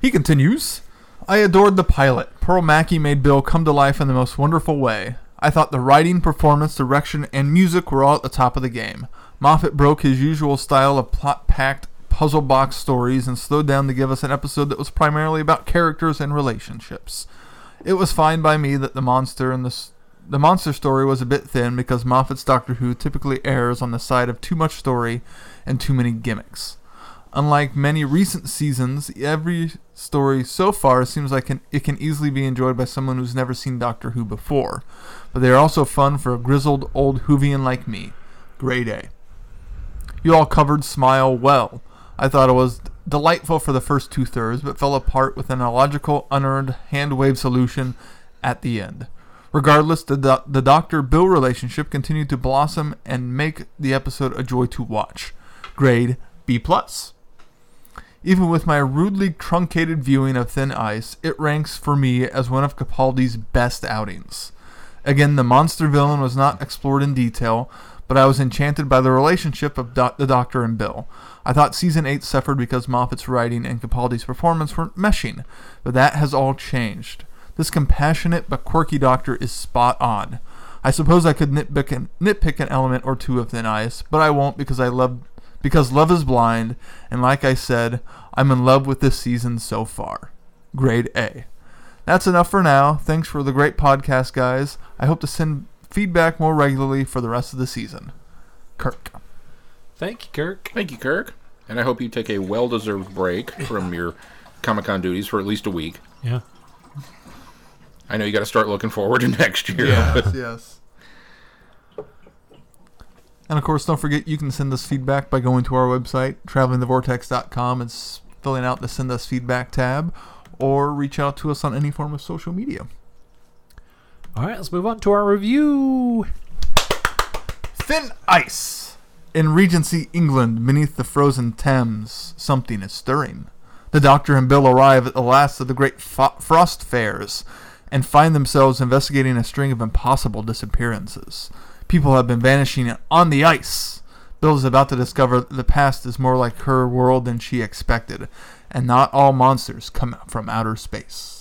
he continues, I adored the pilot. Pearl Mackie made Bill come to life in the most wonderful way. I thought the writing, performance, direction, and music were all at the top of the game. Moffat broke his usual style of plot-packed puzzle box stories and slowed down to give us an episode that was primarily about characters and relationships. It was fine by me that the monster story was a bit thin because Moffat's Doctor Who typically errs on the side of too much story and too many gimmicks. Unlike many recent seasons, every story so far seems like it can easily be enjoyed by someone who's never seen Doctor Who before, but they are also fun for a grizzled old Whovian like me. Grade A. You all covered Smile well. I thought it was delightful for the first two-thirds, but fell apart with an illogical, unearned hand-wave solution at the end. Regardless, the Doctor-Bill relationship continued to blossom and make the episode a joy to watch. Grade B+. Even with my rudely truncated viewing of Thin Ice, it ranks for me as one of Capaldi's best outings. Again, the monster villain was not explored in detail, but I was enchanted by the relationship of the Doctor and Bill. I thought Season 8 suffered because Moffat's writing and Capaldi's performance weren't meshing, but that has all changed. This compassionate but quirky Doctor is spot on. I suppose I could nitpick an element or two of Thin Ice, but I won't because love is blind, and like I said, I'm in love with this season so far. Grade A. That's enough for now. Thanks for the great podcast, guys. I hope to send feedback more regularly for the rest of the season. Kirk. Thank you, Kirk. Thank you, Kirk. And I hope you take a well-deserved break from your Comic-Con duties for at least a week. Yeah. I know you got to start looking forward to next year. Yes, yes. And, of course, don't forget you can send us feedback by going to our website, travelingthevortex.com, and filling out the Send Us Feedback tab, or reach out to us on any form of social media. All right, let's move on to our review. Thin Ice. In Regency, England, beneath the frozen Thames, something is stirring. The Doctor and Bill arrive at the last of the great frost fairs and find themselves investigating a string of impossible disappearances. People have been vanishing on the ice. Bill is about to discover that the past is more like her world than she expected, and not all monsters come from outer space.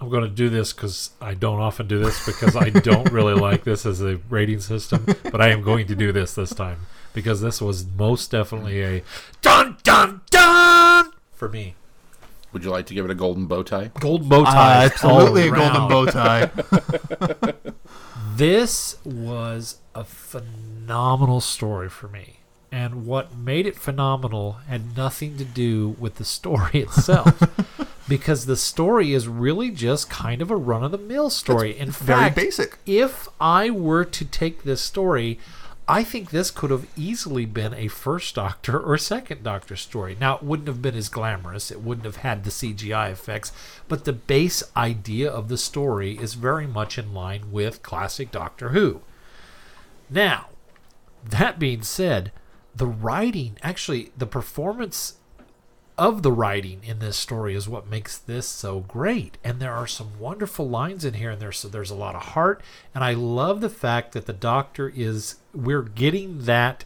I'm going to do this because I don't often do this because I don't really like this as a rating system, but I am going to do this time because this was most definitely a dun dun dun for me. Would you like to give it a golden bow tie? Golden bow tie. Absolutely a golden bow tie. This was a phenomenal story for me. And what made it phenomenal had nothing to do with the story itself. Because the story is really just kind of a run-of-the-mill story. It's very basic. If I were to take this story, I think this could have easily been a First Doctor or Second Doctor story. Now, it wouldn't have been as glamorous. It wouldn't have had the CGI effects. But the base idea of the story is very much in line with classic Doctor Who. Now, that being said, the writing, actually, the performance of the writing in this story is what makes this so great. And there are some wonderful lines in here, and there's a lot of heart. And I love the fact that the Doctor we're getting that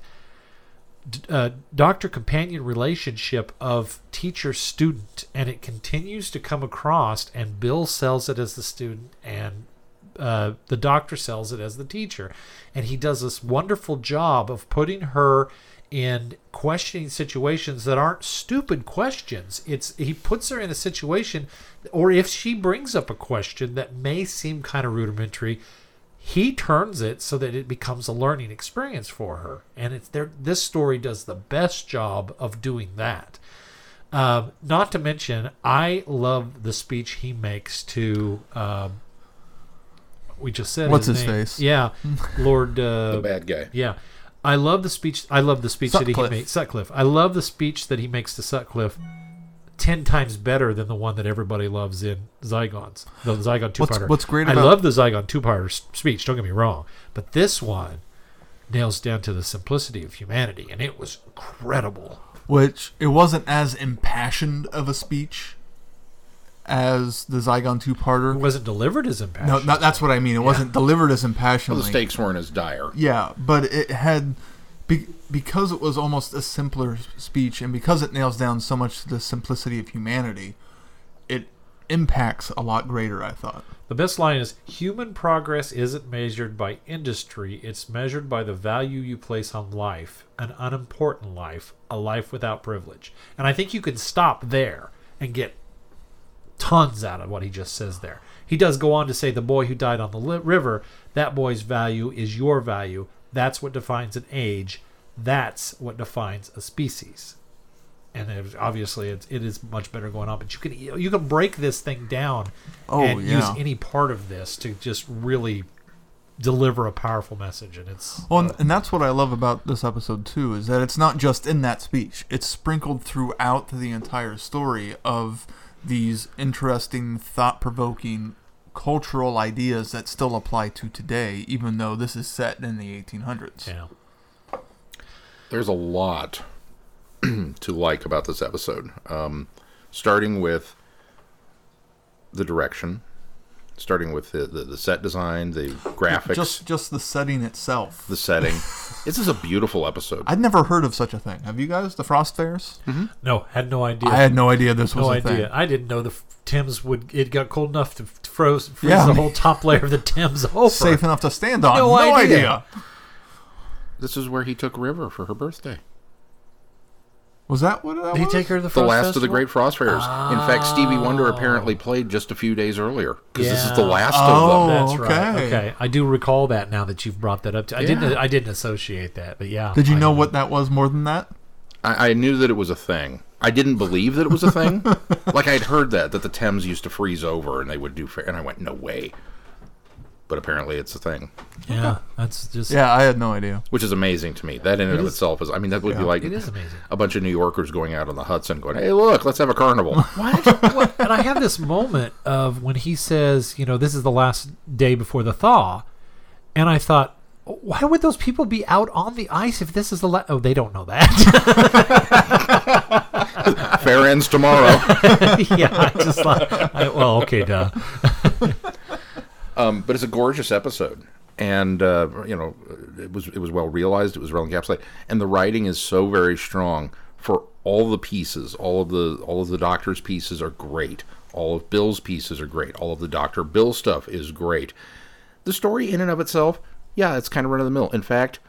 doctor-companion relationship of teacher-student, and it continues to come across, and Bill sells it as the student, and the Doctor sells it as the teacher. And he does this wonderful job of putting her in questioning situations that aren't stupid questions. He puts her in a situation, or if she brings up a question that may seem kind of rudimentary, he turns it so that it becomes a learning experience for her. And this story does the best job of doing that. Not to mention, I love the speech he makes to... we just said what's his name? Face? Yeah, Lord. The bad guy. Yeah. I love the speech that he made. Sutcliffe. I love the speech that he makes to Sutcliffe. 10 times better than the one that everybody loves in Zygons, the Zygon two-parter. What's great about... I love the Zygon two-parter speech, don't get me wrong, but this one nails down to the simplicity of humanity, and it was incredible. Which, it wasn't as impassioned of a speech as the Zygon two-parter. It wasn't delivered as impassioned. No, that's what I mean. It wasn't delivered as impassioned. Well, the stakes weren't as dire. Yeah, but it had... Because it was almost a simpler speech, and because it nails down so much to the simplicity of humanity, it impacts a lot greater, I thought. The best line is, human progress isn't measured by industry, it's measured by the value you place on life, an unimportant life, a life without privilege. And I think you could stop there and get tons out of what he just says there. He does go on to say, the boy who died on the river, that boy's value is your value. That's what defines an age. That's what defines a species. And obviously, it is much better going on. But you can break this thing down use any part of this to just really deliver a powerful message. And it's and that's what I love about this episode too, is that it's not just in that speech. It's sprinkled throughout the entire story of these interesting, thought-provoking cultural ideas that still apply to today, even though this is set in the 1800s. Yeah. There's a lot to like about this episode. Starting with the direction, starting with the set design, the graphics. Just the setting itself. The setting. This is a beautiful episode. I'd never heard of such a thing. Have you guys? The Frost Fairs? Mm-hmm. No, had no idea. I had no idea this was a thing. I didn't know the Thames would... It got cold enough to freeze the whole top layer of the Thams over. Safe enough to stand on. No idea. This is where he took River for her birthday. Was that what that was? Did he take her to the Frost Festival? The last of the Great Frost Fairs. Oh. In fact, Stevie Wonder apparently played just a few days earlier, because this is the last of them. That's right. Okay. I do recall that now that you've brought that up. I didn't associate that, but yeah. Did you know what that was more than that? I knew that it was a thing. I didn't believe that it was a thing. Like, I'd heard that the Thames used to freeze over and they would do fair, and I went, no way. But apparently it's a thing. Yeah, okay. That's just... Yeah, I had no idea. Which is amazing to me. That in and of itself is... I mean, that would be like... It is amazing. A bunch of New Yorkers going out on the Hudson going, hey, look, let's have a carnival. What? And I have this moment of when he says, this is the last day before the thaw. And I thought, why would those people be out on the ice if this is the last... Oh, they don't know that. Fair ends tomorrow. Yeah, I just like... Well, okay, duh. But it's a gorgeous episode, and it was well realized. It was well encapsulated, and the writing is so very strong for all the pieces. All of the Doctor's pieces are great. All of Bill's pieces are great. All of the Dr. Bill stuff is great. The story in and of itself, it's kind of run of the mill. In fact,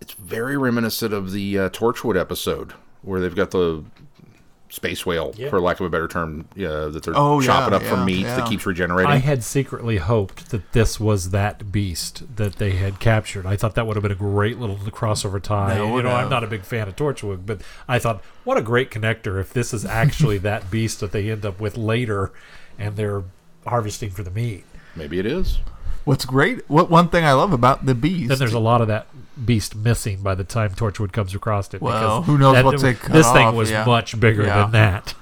it's very reminiscent of the Torchwood episode where they've got the space whale, for lack of a better term, that they're chopping up for meat that keeps regenerating. I had secretly hoped that this was that beast that they had captured. I thought that would have been a great little crossover tie. I'm not a big fan of Torchwood, but I thought, what a great connector if this is actually that beast that they end up with later and they're harvesting for the meat. Maybe it is. What's great, one thing I love about the beast... Then there's a lot of that beast missing by the time Torchwood comes across it. Well, who knows what they cut off. This thing was much bigger than that.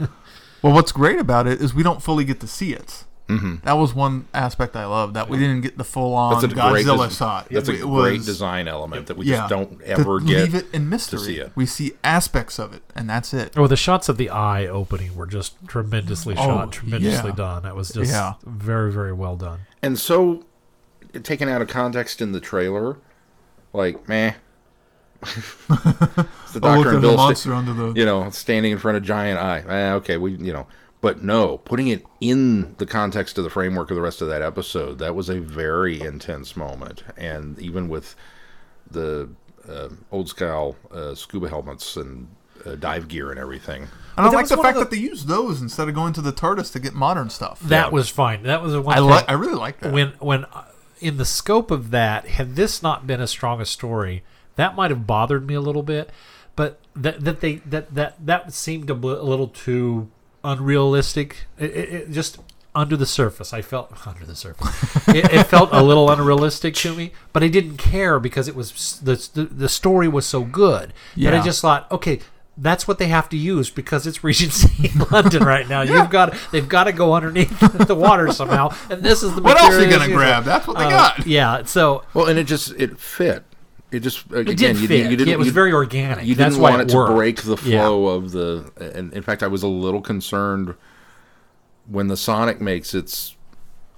Well, what's great about it is we don't fully get to see it. Mm-hmm. That was one aspect I loved, that we didn't get the full-on Godzilla shot. That's a great design element that we just don't ever get. Leave it in mystery. To see it. We see aspects of it, and that's it. Oh, the shots of the eye opening were just tremendously shot, tremendously done. That was just very, very well done. And so... taken out of context in the trailer, like meh. It's the Doctor and Bill, standing in front of giant eye. Okay, but no, putting it in the context of the framework of the rest of that episode, that was a very intense moment. And even with the old style scuba helmets and dive gear and everything. And I like the fact that they used those instead of going to the TARDIS to get modern stuff. That was fine. That was the one I really liked that. When in the scope of that, had this not been as strong a story, that might have bothered me a little bit, but that seemed a little too unrealistic. It just under the surface, I felt under the surface. it felt a little unrealistic to me, but I didn't care because it was the story was so good. But I just thought, okay, that's what they have to use because it's Regency London right now. Yeah. They've got to go underneath the water somehow, and this is the what else are you going to grab? That's what they got. Yeah. So well, and it fit. It just again, it did fit. You didn't, it was very organic. You didn't want it to break the flow of the. And in fact, I was a little concerned when the Sonic makes its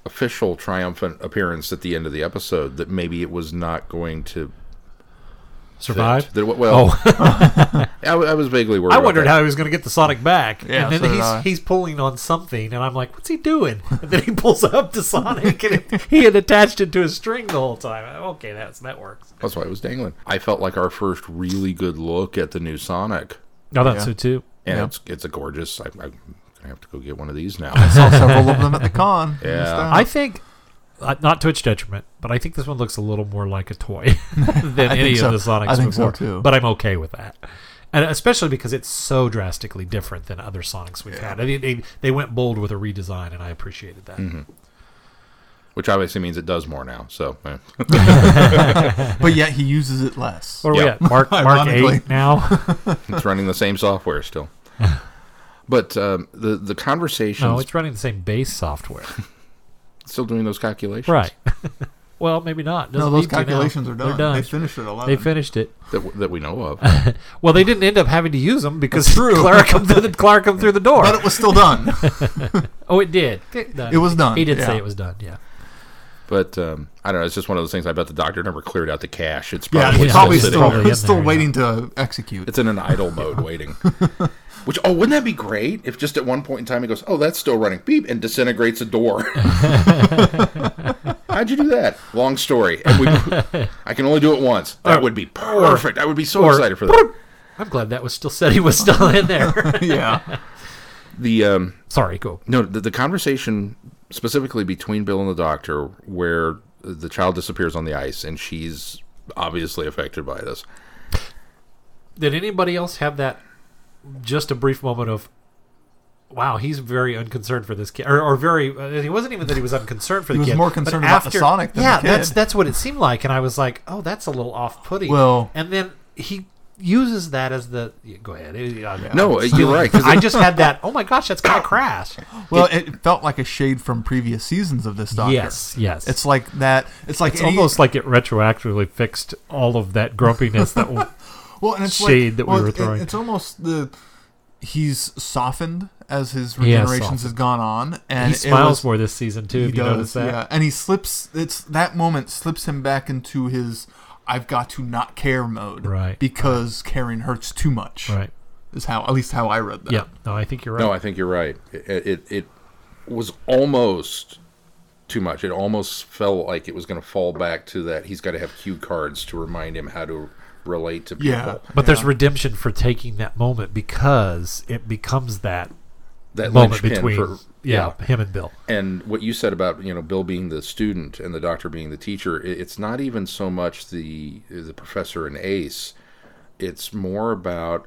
official triumphant appearance at the end of the episode that maybe it was not going to. Survive? I was vaguely worried. I wondered how he was going to get the Sonic back. Yeah, and then he's pulling on something, and I'm like, what's he doing? And then he pulls up to Sonic, and he had attached it to a string the whole time. Okay, that works. That's why it was dangling. I felt like our first really good look at the new Sonic. I thought so, too. And it's a gorgeous... I'm going to have to go get one of these now. I saw several of them at the con. Yeah. I think... Not to its detriment, but I think this one looks a little more like a toy than any of the Sonics before. So but I'm okay with that, and especially because it's so drastically different than other Sonics we've had. I mean, they went bold with a redesign, and I appreciated that. Mm-hmm. Which obviously means it does more now. So, but yet he uses it less. What are we at? Mark 8 now. It's running the same software still, but the conversations. No, it's running the same base software. Still doing those calculations, right? Well, maybe not. Doesn't those calculations are done. They finished it. 11. They finished it that we know of. Well, they didn't end up having to use them because Clara come through the door. But it was still done. Oh, it did. It was done. He did say it was done. Yeah. But I don't know. It's just one of those things. I bet the doctor never cleared out the cache. It's probably still waiting to execute. It's in an idle mode waiting. Which, wouldn't that be great if just at one point in time he goes, that's still running, beep, and disintegrates a door. How'd you do that? Long story. And I can only do it once. That would be perfect. I would be so excited for that. I'm glad that was still said he was still in there. Yeah. Sorry, go. No, the conversation specifically between Bill and the doctor where the child disappears on the ice, and she's obviously affected by this. Did anybody else have that? Just a brief moment of, wow, he's very unconcerned for this kid, or very. It wasn't even that he was unconcerned for the kid. He was more concerned about the Sonic than the kid. that's what it seemed like, and I was like, that's a little off-putting. Well, and then he uses that as the. Go ahead. No, you're right. I just had that. Oh my gosh, that's kind of crash. Well, it felt like a shade from previous seasons of this Doctor. Yes. It's like that. It's almost like it retroactively fixed all of that grumpiness that. Well, and it's shade that we were throwing. It's almost he's softened as his regenerations has gone on, and he smiles more this season too. If you notice that, and he slips. It's that moment slips him back into his "I've got to not care" mode, right? Because caring hurts too much, right? Is at least how I read that. Yeah, no, I think you're right. It was almost too much. It almost felt like it was going to fall back to that. He's got to have cue cards to remind him how to relate to people. There's redemption for taking that moment because it becomes that moment between him and Bill. And what you said about Bill being the student and the doctor being the teacher, it's not even so much the professor and Ace. It's more about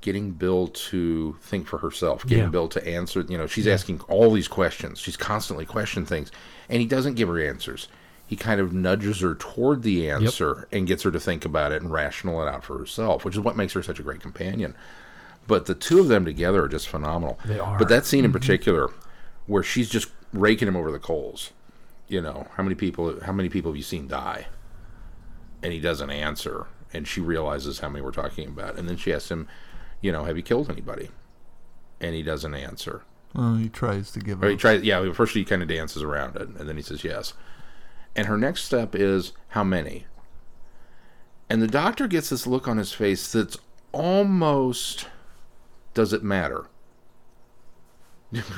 getting Bill to think for herself, getting Bill to answer. She's asking all these questions. She's constantly questioning things, and he doesn't give her answers. He kind of nudges her toward the answer and gets her to think about it and rational it out for herself, which is what makes her such a great companion. But the two of them together are just phenomenal. They are. But that scene in particular where she's just raking him over the coals, how many people have you seen die? And he doesn't answer, and she realizes how many we're talking about. And then she asks him, have you killed anybody? And he doesn't answer. Well, he tries to give up. First he kind of dances around it, and then he says yes. And her next step is, how many? And the doctor gets this look on his face that's almost, does it matter?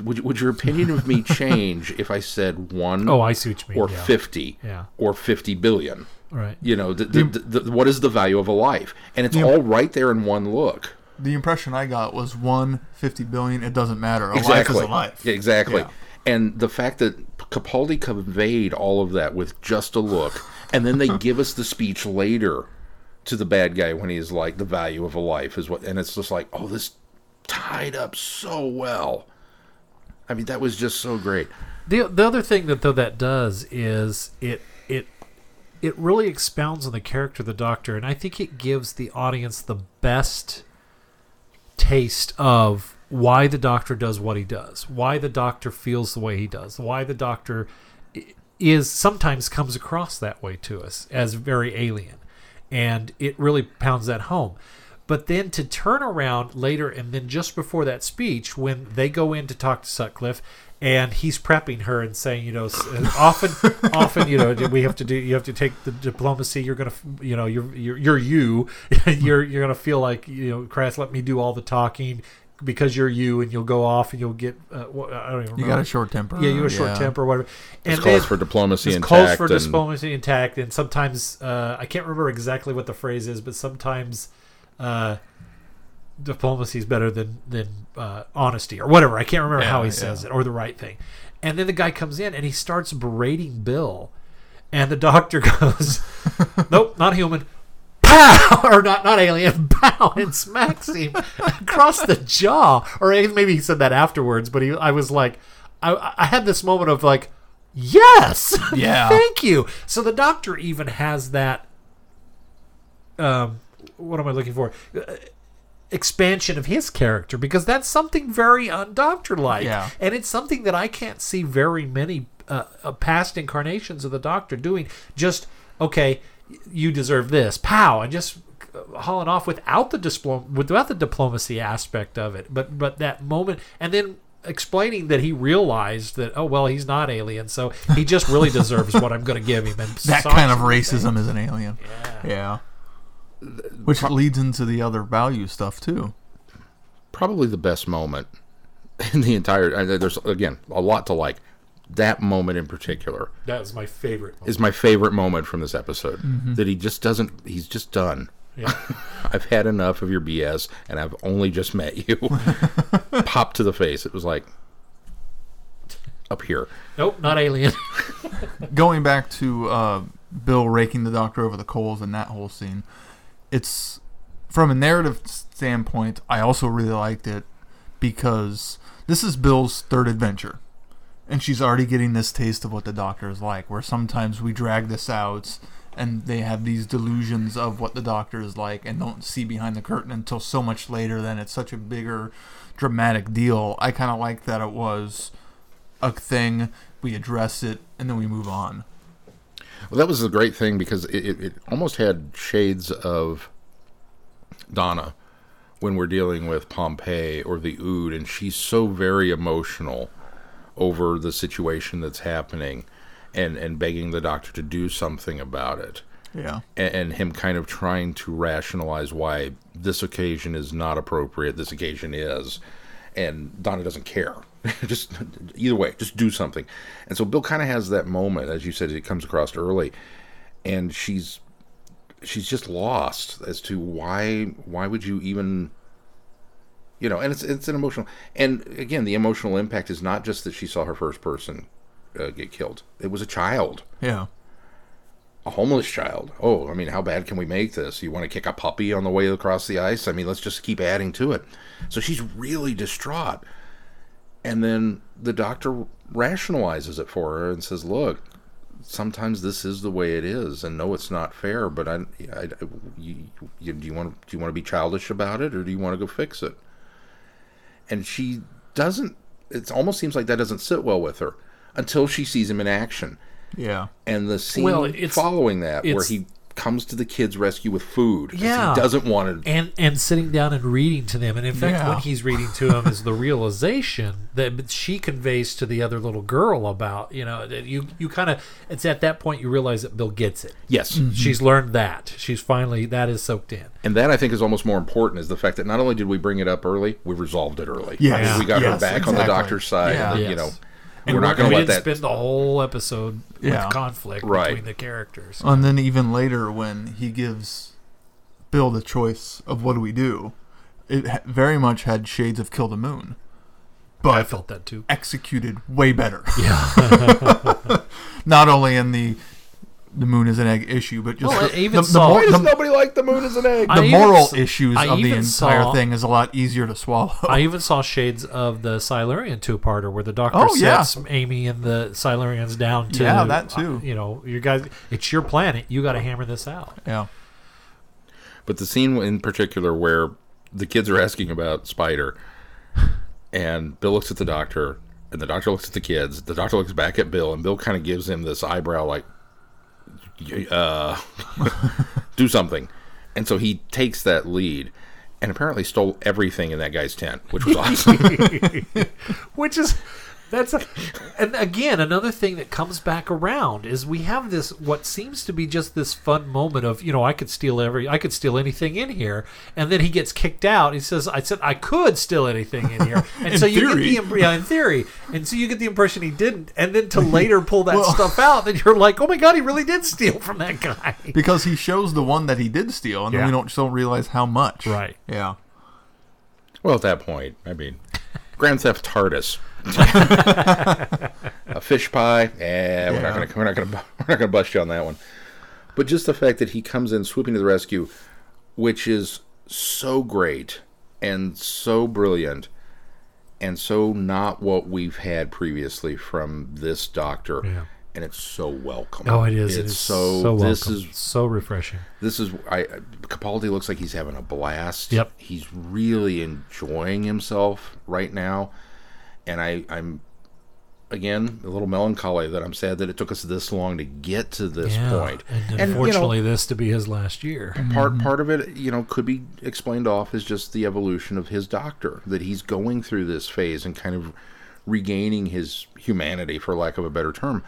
Would your opinion of me change if I said one? Oh, I see what you mean. Or 50? Or 50 billion? Right. What is the value of a life? And it's all right there in one look. The impression I got was 150 billion, it doesn't matter. Life is a life. Exactly. Yeah. And the fact that Capaldi conveyed all of that with just a look, and then they give us the speech later to the bad guy when he's like, the value of a life is what, and it's just like, this tied up so well. I mean, that was just so great. The other thing that does is it really expounds on the character of the Doctor, and I think it gives the audience the best taste of why the Doctor does what he does, why the Doctor feels the way he does, why the Doctor is sometimes comes across that way to us as very alien. And it really pounds that home. But then to turn around later, and then just before that speech, when they go in to talk to Sutcliffe, and he's prepping her and saying, you know, often, you know, we have to do. You have to take the diplomacy. You're gonna, you know, you're gonna feel like, you know, Kras, let me do all the talking because you're you, and you'll go off and you'll get. I don't even remember. You got a short temper. Yeah, you have a short temper, or whatever. And calls for diplomacy intact. And sometimes I can't remember exactly what the phrase is, but sometimes. Diplomacy is better than honesty or whatever. I can't remember how he says it, or the right thing. And then the guy comes in and he starts berating Bill, and the Doctor goes, "Nope, not human." Pow! Or not alien. Pow! And smacks him across the jaw. Or maybe he said that afterwards. But I was like, I had this moment of like, yes, yeah, thank you. So the Doctor even has that. What am I looking for? Expansion of his character, because that's something very un-Doctor-like. Yeah. And it's something that I can't see very many past incarnations of the Doctor doing. Just, okay, you deserve this. Pow! And just hauling off without the diplomacy aspect of it. But that moment, and then explaining that he realized that, oh, well, he's not alien, so he just really deserves what I'm going to give him. And that kind of racism is an alien. Yeah. Which leads into the other value stuff too. Probably the best moment in the entire. There's again a lot to like. That moment in particular. That was my favorite. Is my favorite moment from this episode. Mm-hmm. That he just doesn't. He's just done. Yeah. I've had enough of your BS, and I've only just met you. Pop to the face. It was like up here. Nope, not alien. Going back to Bill raking the Doctor over the coals and that whole scene. It's from a narrative standpoint, I also really liked it because this is Bill's third adventure, and she's already getting this taste of what the Doctor is like, where sometimes we drag this out and they have these delusions of what the Doctor is like and don't see behind the curtain until so much later. Then it's such a bigger dramatic deal. I kind of like that it was a thing, we address it, and then we move on. Well, that was the great thing, because it almost had shades of Donna when we're dealing with Pompeii or the Ood, and she's so very emotional over the situation that's happening and begging the Doctor to do something about it. Yeah. And him kind of trying to rationalize why this occasion is not appropriate, this occasion is, and Donna doesn't care. Just either way, just do something. And so Bill kind of has that moment, as you said, it comes across early, and she's just lost as to why would you even, you know. And it's an emotional, and again, the emotional impact is not just that she saw her first person get killed. It was a child, a homeless child. I mean, how bad can we make this? You want to kick a puppy on the way across the ice? I mean, let's just keep adding to it. So she's really distraught. And then the Doctor rationalizes it for her and says, look, sometimes this is the way it is, and no, it's not fair, but do you want to be childish about it, or do you want to go fix it? And she doesn't, it almost seems like that doesn't sit well with her until she sees him in action. Yeah. And the scene following that, where he comes to the kids' rescue with food. Yeah. He doesn't want to... And sitting down and reading to them. And in fact, what he's reading to them is the realization that she conveys to the other little girl about, you know, that you kind of... It's at that point you realize that Bill gets it. Yes. Mm-hmm. She's learned that. She's finally... That is soaked in. And that, I think, is almost more important, is the fact that not only did we bring it up early, we resolved it early. Yes. I mean, we got her back on the Doctor's side. Yeah. And, you know... And we're not going to let that... spend the whole episode with conflict between the characters. And then even later, when he gives Bill the choice of what do we do, it very much had shades of Kill the Moon. But I felt that too. Executed way better. Yeah. Not only in the moon is an egg issue, but just... Well, why does nobody like the moon is an egg? The moral issues of the entire thing is a lot easier to swallow. I even saw shades of the Silurian two-parter, where the Doctor sets Amy and the Silurians down to... Yeah, that too. You know, you guys, it's your planet. You got to hammer this out. Yeah. But the scene in particular where the kids are asking about Spider, and Bill looks at the doctor, and the doctor looks at the kids. The doctor looks back at Bill, and Bill kind of gives him this eyebrow, like, do something. And so he takes that lead, and apparently stole everything in that guy's tent, which was awesome. Which is... That's a, and again, another thing that comes back around is we have this, what seems to be just this fun moment of, you know, I could steal anything in here, and then he gets kicked out. He says, I could steal anything in here, and in so you theory. Get the in theory, and so you get the impression he didn't, and then to later pull that stuff out, then you're like, oh my god, he really did steal from that guy, because he shows the one that he did steal, and then we don't realize how much, right? Yeah. Well, at that point, I mean, Grand Theft TARDIS. A fish pie. We're not gonna bust you on that one. But just the fact that he comes in swooping to the rescue, which is so great and so brilliant and so not what we've had previously from this doctor. Yeah. And it's so welcome. Oh, it is. It's so this welcome. Is so refreshing. This is Capaldi looks like he's having a blast. Yep. He's really enjoying himself right now. And I'm, again, a little melancholy that I'm sad that it took us this long to get to this point. And unfortunately, this to be his last year. Part of it, could be explained off as just the evolution of his doctor, that he's going through this phase and kind of regaining his humanity, for lack of a better term.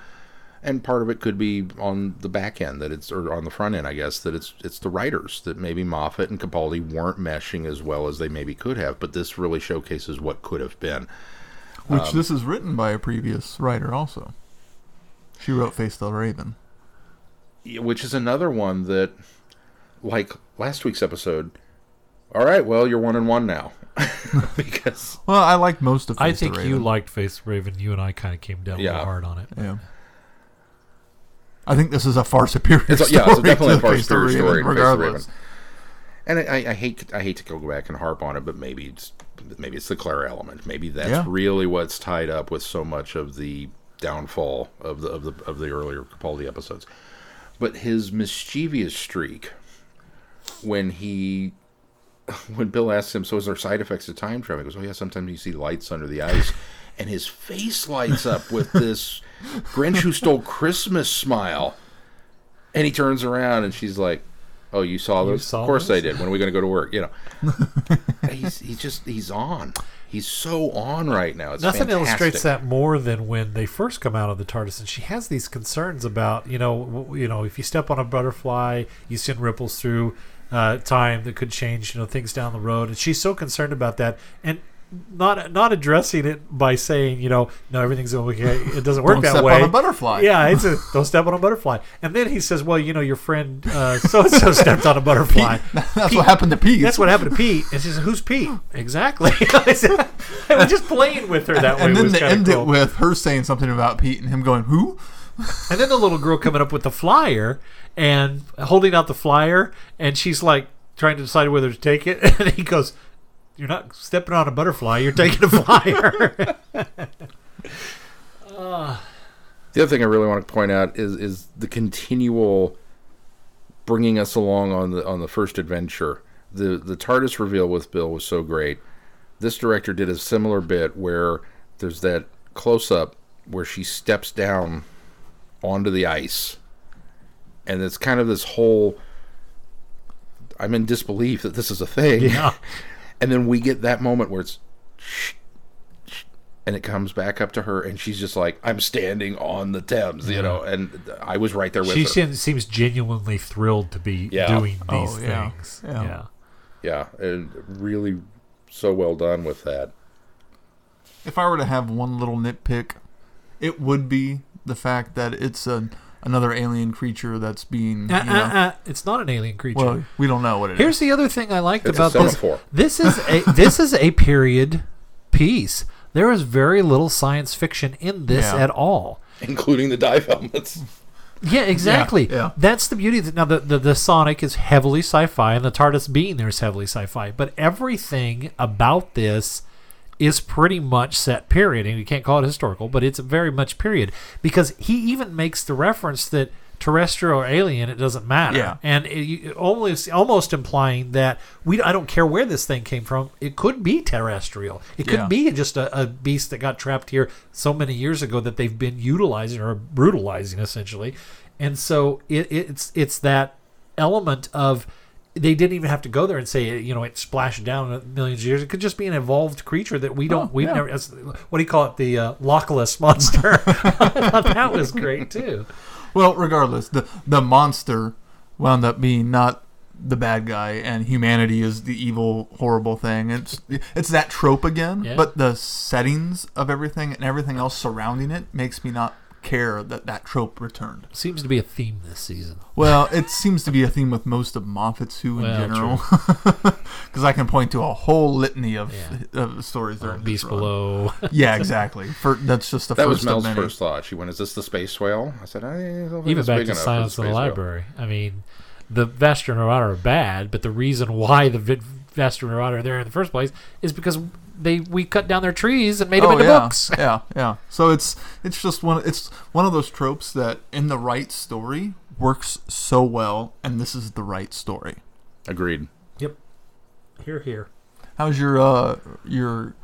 And part of it could be on the back end, or on the front end, I guess, that it's the writers, that maybe Moffat and Capaldi weren't meshing as well as they maybe could have, but this really showcases what could have been. Which this is written by a previous writer also. She wrote Face the Raven. Which is another one that, like last week's episode, all right, well, you're 1-1 now. Because well, I liked most of Face the Raven. I think you liked Face the Raven. You and I kind of came down a little hard on it. Yeah. I think this is a far superior story. Yeah, it's definitely a far superior story regardless. Face the Raven. And I hate to go back and harp on it, but maybe it's the Clara element. Maybe that's really what's tied up with so much of the downfall of the earlier Capaldi episodes. But his mischievous streak, when Bill asks him, "So is there side effects to time travel?" He goes, "Oh yeah, sometimes you see lights under the ice," and his face lights up with this Grinch who stole Christmas smile. And he turns around, and she's like, "Oh, you saw those? Of course I did. When are we going to go to work?" He's on. He's so on right now. It's nothing fantastic. Illustrates that more than when they first come out of the TARDIS, and she has these concerns about if you step on a butterfly, you send ripples through time that could change things down the road, and she's so concerned about that, and not addressing it by saying no, everything's okay, it doesn't work that way. Don't step on a butterfly. Yeah, it's don't step on a butterfly. And then he says, well, your friend so and so stepped on a butterfly. What happened to Pete. That's what happened to Pete. And she says, who's Pete exactly? I was just playing with her that way. And then they end it with her saying something about Pete and him going, who? And then the little girl coming up with the flyer and holding out the flyer, and she's like trying to decide whether to take it, and he goes, "You're not stepping on a butterfly. You're taking a flyer." The other thing I really want to point out is the continual bringing us along on the first adventure. The TARDIS reveal with Bill was so great. This director did a similar bit where there's that close up where she steps down onto the ice, and it's kind of this whole, I'm in disbelief that this is a thing. Yeah. And then we get that moment where it's shh, and it comes back up to her, and she's just like, I'm standing on the Thames, and I was right there with her. She seems genuinely thrilled to be doing these things. Yeah, and really so well done with that. If I were to have one little nitpick, it would be the fact that it's another alien creature that's being... it's not an alien creature. Well, we don't know what it is. Here's the other thing I liked about this. This is a period piece. There is very little science fiction in this at all. Including the dive helmets. Yeah, exactly. Yeah. That's the beauty. Now, the Sonic is heavily sci-fi, and the TARDIS being there is heavily sci-fi. But everything about this is pretty much set period, and you can't call it historical, but it's very much period, because he even makes the reference that terrestrial or alien, it doesn't matter. Yeah. And it almost implying that I don't care where this thing came from. It could be terrestrial. It could be just a beast that got trapped here so many years ago that they've been utilizing or brutalizing, essentially. And so it's that element of they didn't even have to go there and say, you know, it splashed down millions of years. It could just be an evolved creature that we don't, we've never, what do you call it? The Loch Ness monster. I thought that was great too. Well, regardless, the monster wound up being not the bad guy, and humanity is the evil, horrible thing. It's that trope again, but the settings of everything and everything else surrounding it makes me not care that trope returned. Seems to be a theme this season. Well, it seems to be a theme with most of Moffat's Who in general. Because I can point to a whole litany of stories there. Beast Below. Yeah, exactly. That's just the that first. That was Mel's first thought. She went, "Is this the space whale?" I said, "Even back to Silence of the Library." Whale. I mean, the Vaster Narada are bad, but the reason why the Vaster Narada are there in the first place is because we cut down their trees and made them into books. Yeah. So it's just one of those tropes that in the right story works so well, and this is the right story. Agreed. Yep. Hear. How's your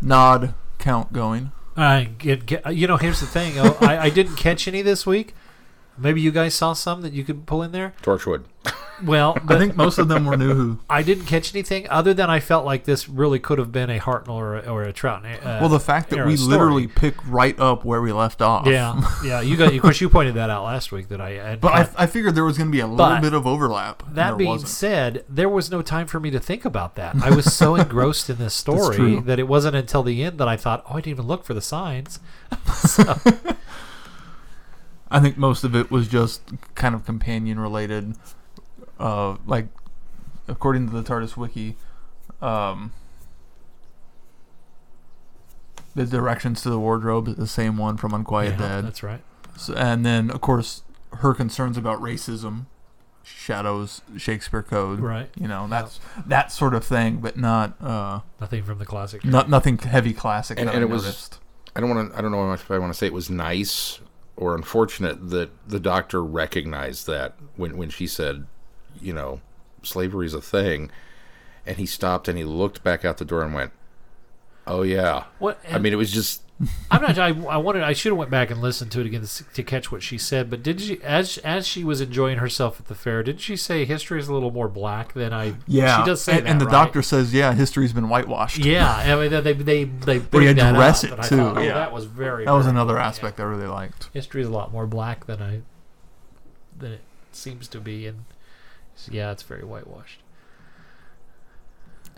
nod count going? Here's the thing. I didn't catch any this week. Maybe you guys saw some that you could pull in there. Torchwood. Well, I think most of them were new Who. I didn't catch anything other than I felt like this really could have been a Hartnell or a Troughton. Well, the fact that we literally pick right up where we left off. Yeah. Of course, you pointed that out last week that I had. But I figured there was going to be a little bit of overlap. That being said, there was no time for me to think about that. I was so engrossed in this story that it wasn't until the end that I thought, I didn't even look for the signs. So. I think most of it was just kind of companion related. Like, according to the TARDIS wiki, the directions to the wardrobe is the same one from Unquiet Dead. That's right. So, and then, of course, her concerns about racism shadows Shakespeare Code. Right. You know, that's that sort of thing, but not nothing from the classic. Nothing heavy classic. And it was. I don't know how much I want to say. It was nice or unfortunate that the Doctor recognized that when she said, you know, slavery's a thing, and he stopped and he looked back out the door and went, "Oh yeah." What? I mean, it was just. I'm not. I should have went back and listened to it again to catch what she said. But did she, as she was enjoying herself at the fair, didn't she say history is a little more black than I? Yeah, she does say that. And the Doctor says, "Yeah, history's been whitewashed." Yeah, I mean they bring that address it too. Thought, that was very. That was another aspect I really liked. History's a lot more black than it seems to be, and. Yeah, it's very whitewashed.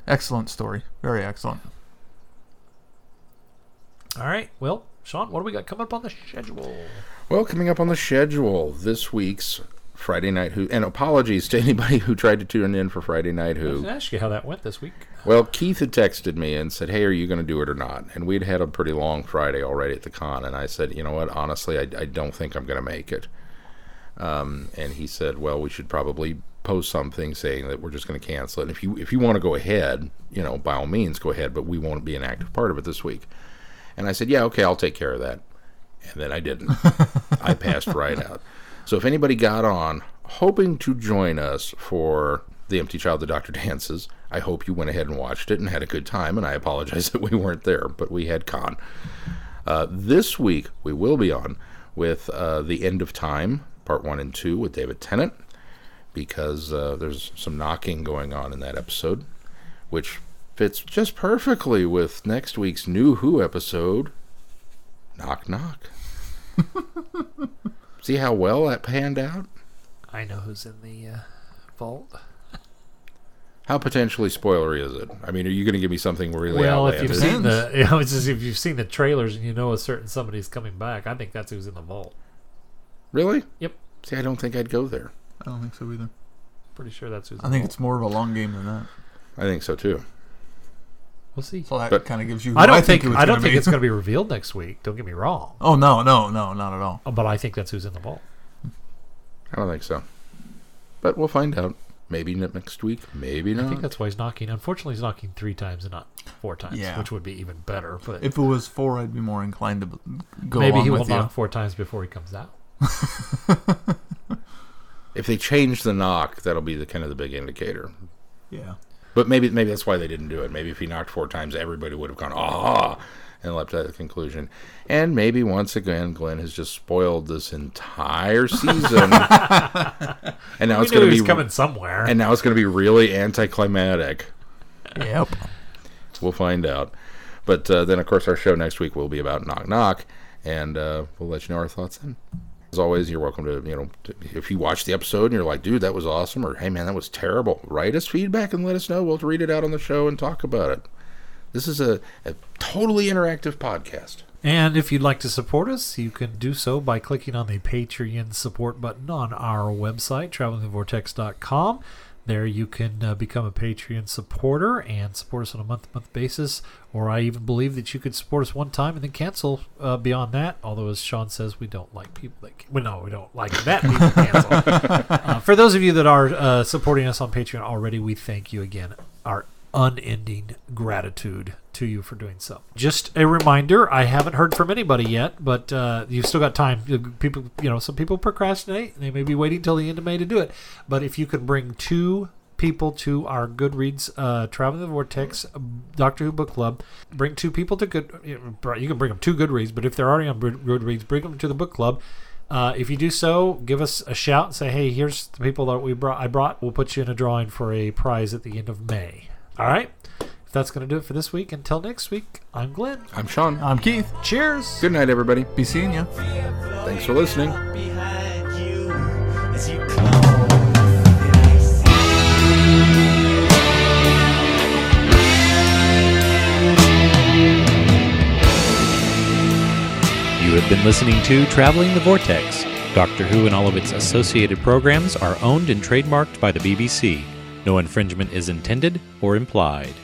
Excellent story. Very excellent. All right. Well, Sean, what do we got coming up on the schedule? Well, coming up on the schedule, this week's Friday Night Who. And apologies to anybody who tried to tune in for Friday Night Who. I was going to ask you how that went this week. Well, Keith had texted me and said, "Hey, are you going to do it or not?" And we'd had a pretty long Friday already at the con. And I said, "You know what? Honestly, I don't think I'm going to make it." And he said, "Well, we should probably post something saying that we're just going to cancel it. And if you want to go ahead, you know, by all means, go ahead, but we won't be an active part of it this week." And I said, "Yeah, okay, I'll take care of that." And then I didn't. I passed right out. So if anybody got on hoping to join us for The Empty Child, The Doctor Dances, I hope you went ahead and watched it and had a good time, and I apologize that we weren't there, but we had con. This week, we will be on with The End of Time, Part 1 and 2 with David Tennant, because there's some knocking going on in that episode, which fits just perfectly with next week's new Who episode, Knock Knock. See how well that panned out? I know who's in the vault. How potentially spoilery is it? I mean, are you going to give me something really outlandish? Well, if you've seen the trailers and you know a certain somebody's coming back, I think that's who's in the vault. Really? Yep. See, I don't think I'd go there. I don't think so either. Pretty sure that's who's. I think it's more of a long game than that. I think so too. We'll see. So that kind of gives you. I don't think it's going to be revealed next week. Don't get me wrong. Oh no, not at all. Oh, but I think that's who's in the vault. I don't think so, but we'll find out. Maybe next week. Maybe not. I think that's why he's knocking. Unfortunately, he's knocking 3 times and not 4 times, which would be even better. But if it was 4, I'd be more inclined to go. Maybe he will knock 4 times before he comes out. If they change the knock, that'll be the kind of the big indicator. Yeah. But maybe that's why they didn't do it. Maybe if he knocked four times, everybody would have gone, ah, and leapt at the conclusion. And maybe once again, Glenn has just spoiled this entire season. And now it's going to be coming somewhere. And now it's going to be really anticlimactic. Yep. We'll find out. But then, of course, our show next week will be about Knock Knock, and we'll let you know our thoughts then. As always, you're welcome to, if you watch the episode and you're like, dude, that was awesome, or hey, man, that was terrible, write us feedback and let us know. We'll read it out on the show and talk about it. This is a totally interactive podcast. And if you'd like to support us, you can do so by clicking on the Patreon support button on our website, travelingthevortex.com. There you can become a Patreon supporter and support us on a month-to-month basis, or I even believe that you could support us one time and then cancel beyond that, although as Sean says, we don't like people that cancel. Well, no, we don't like that people cancel. For those of you that are supporting us on Patreon already, we thank you again. Our unending gratitude to you for doing so. Just a reminder, I haven't heard from anybody yet, but you've still got time. People, some people procrastinate. They may be waiting till the end of May to do it. But if you could bring two people to our Goodreads Traveling the Vortex Doctor Who Book Club, bring two people to you can bring them to Goodreads, but if they're already on Goodreads, bring them to the book club. If you do so, give us a shout and say, hey, here's the people that I brought. We'll put you in a drawing for a prize at the end of May. All right. That's going to do it for this week. Until next week, I'm Glenn. I'm Sean. I'm Keith. Cheers. Good night, everybody. Be seeing you. Thanks for listening. You have been listening to Traveling the Vortex. Doctor Who and all of its associated programs are owned and trademarked by the BBC. No infringement is intended or implied.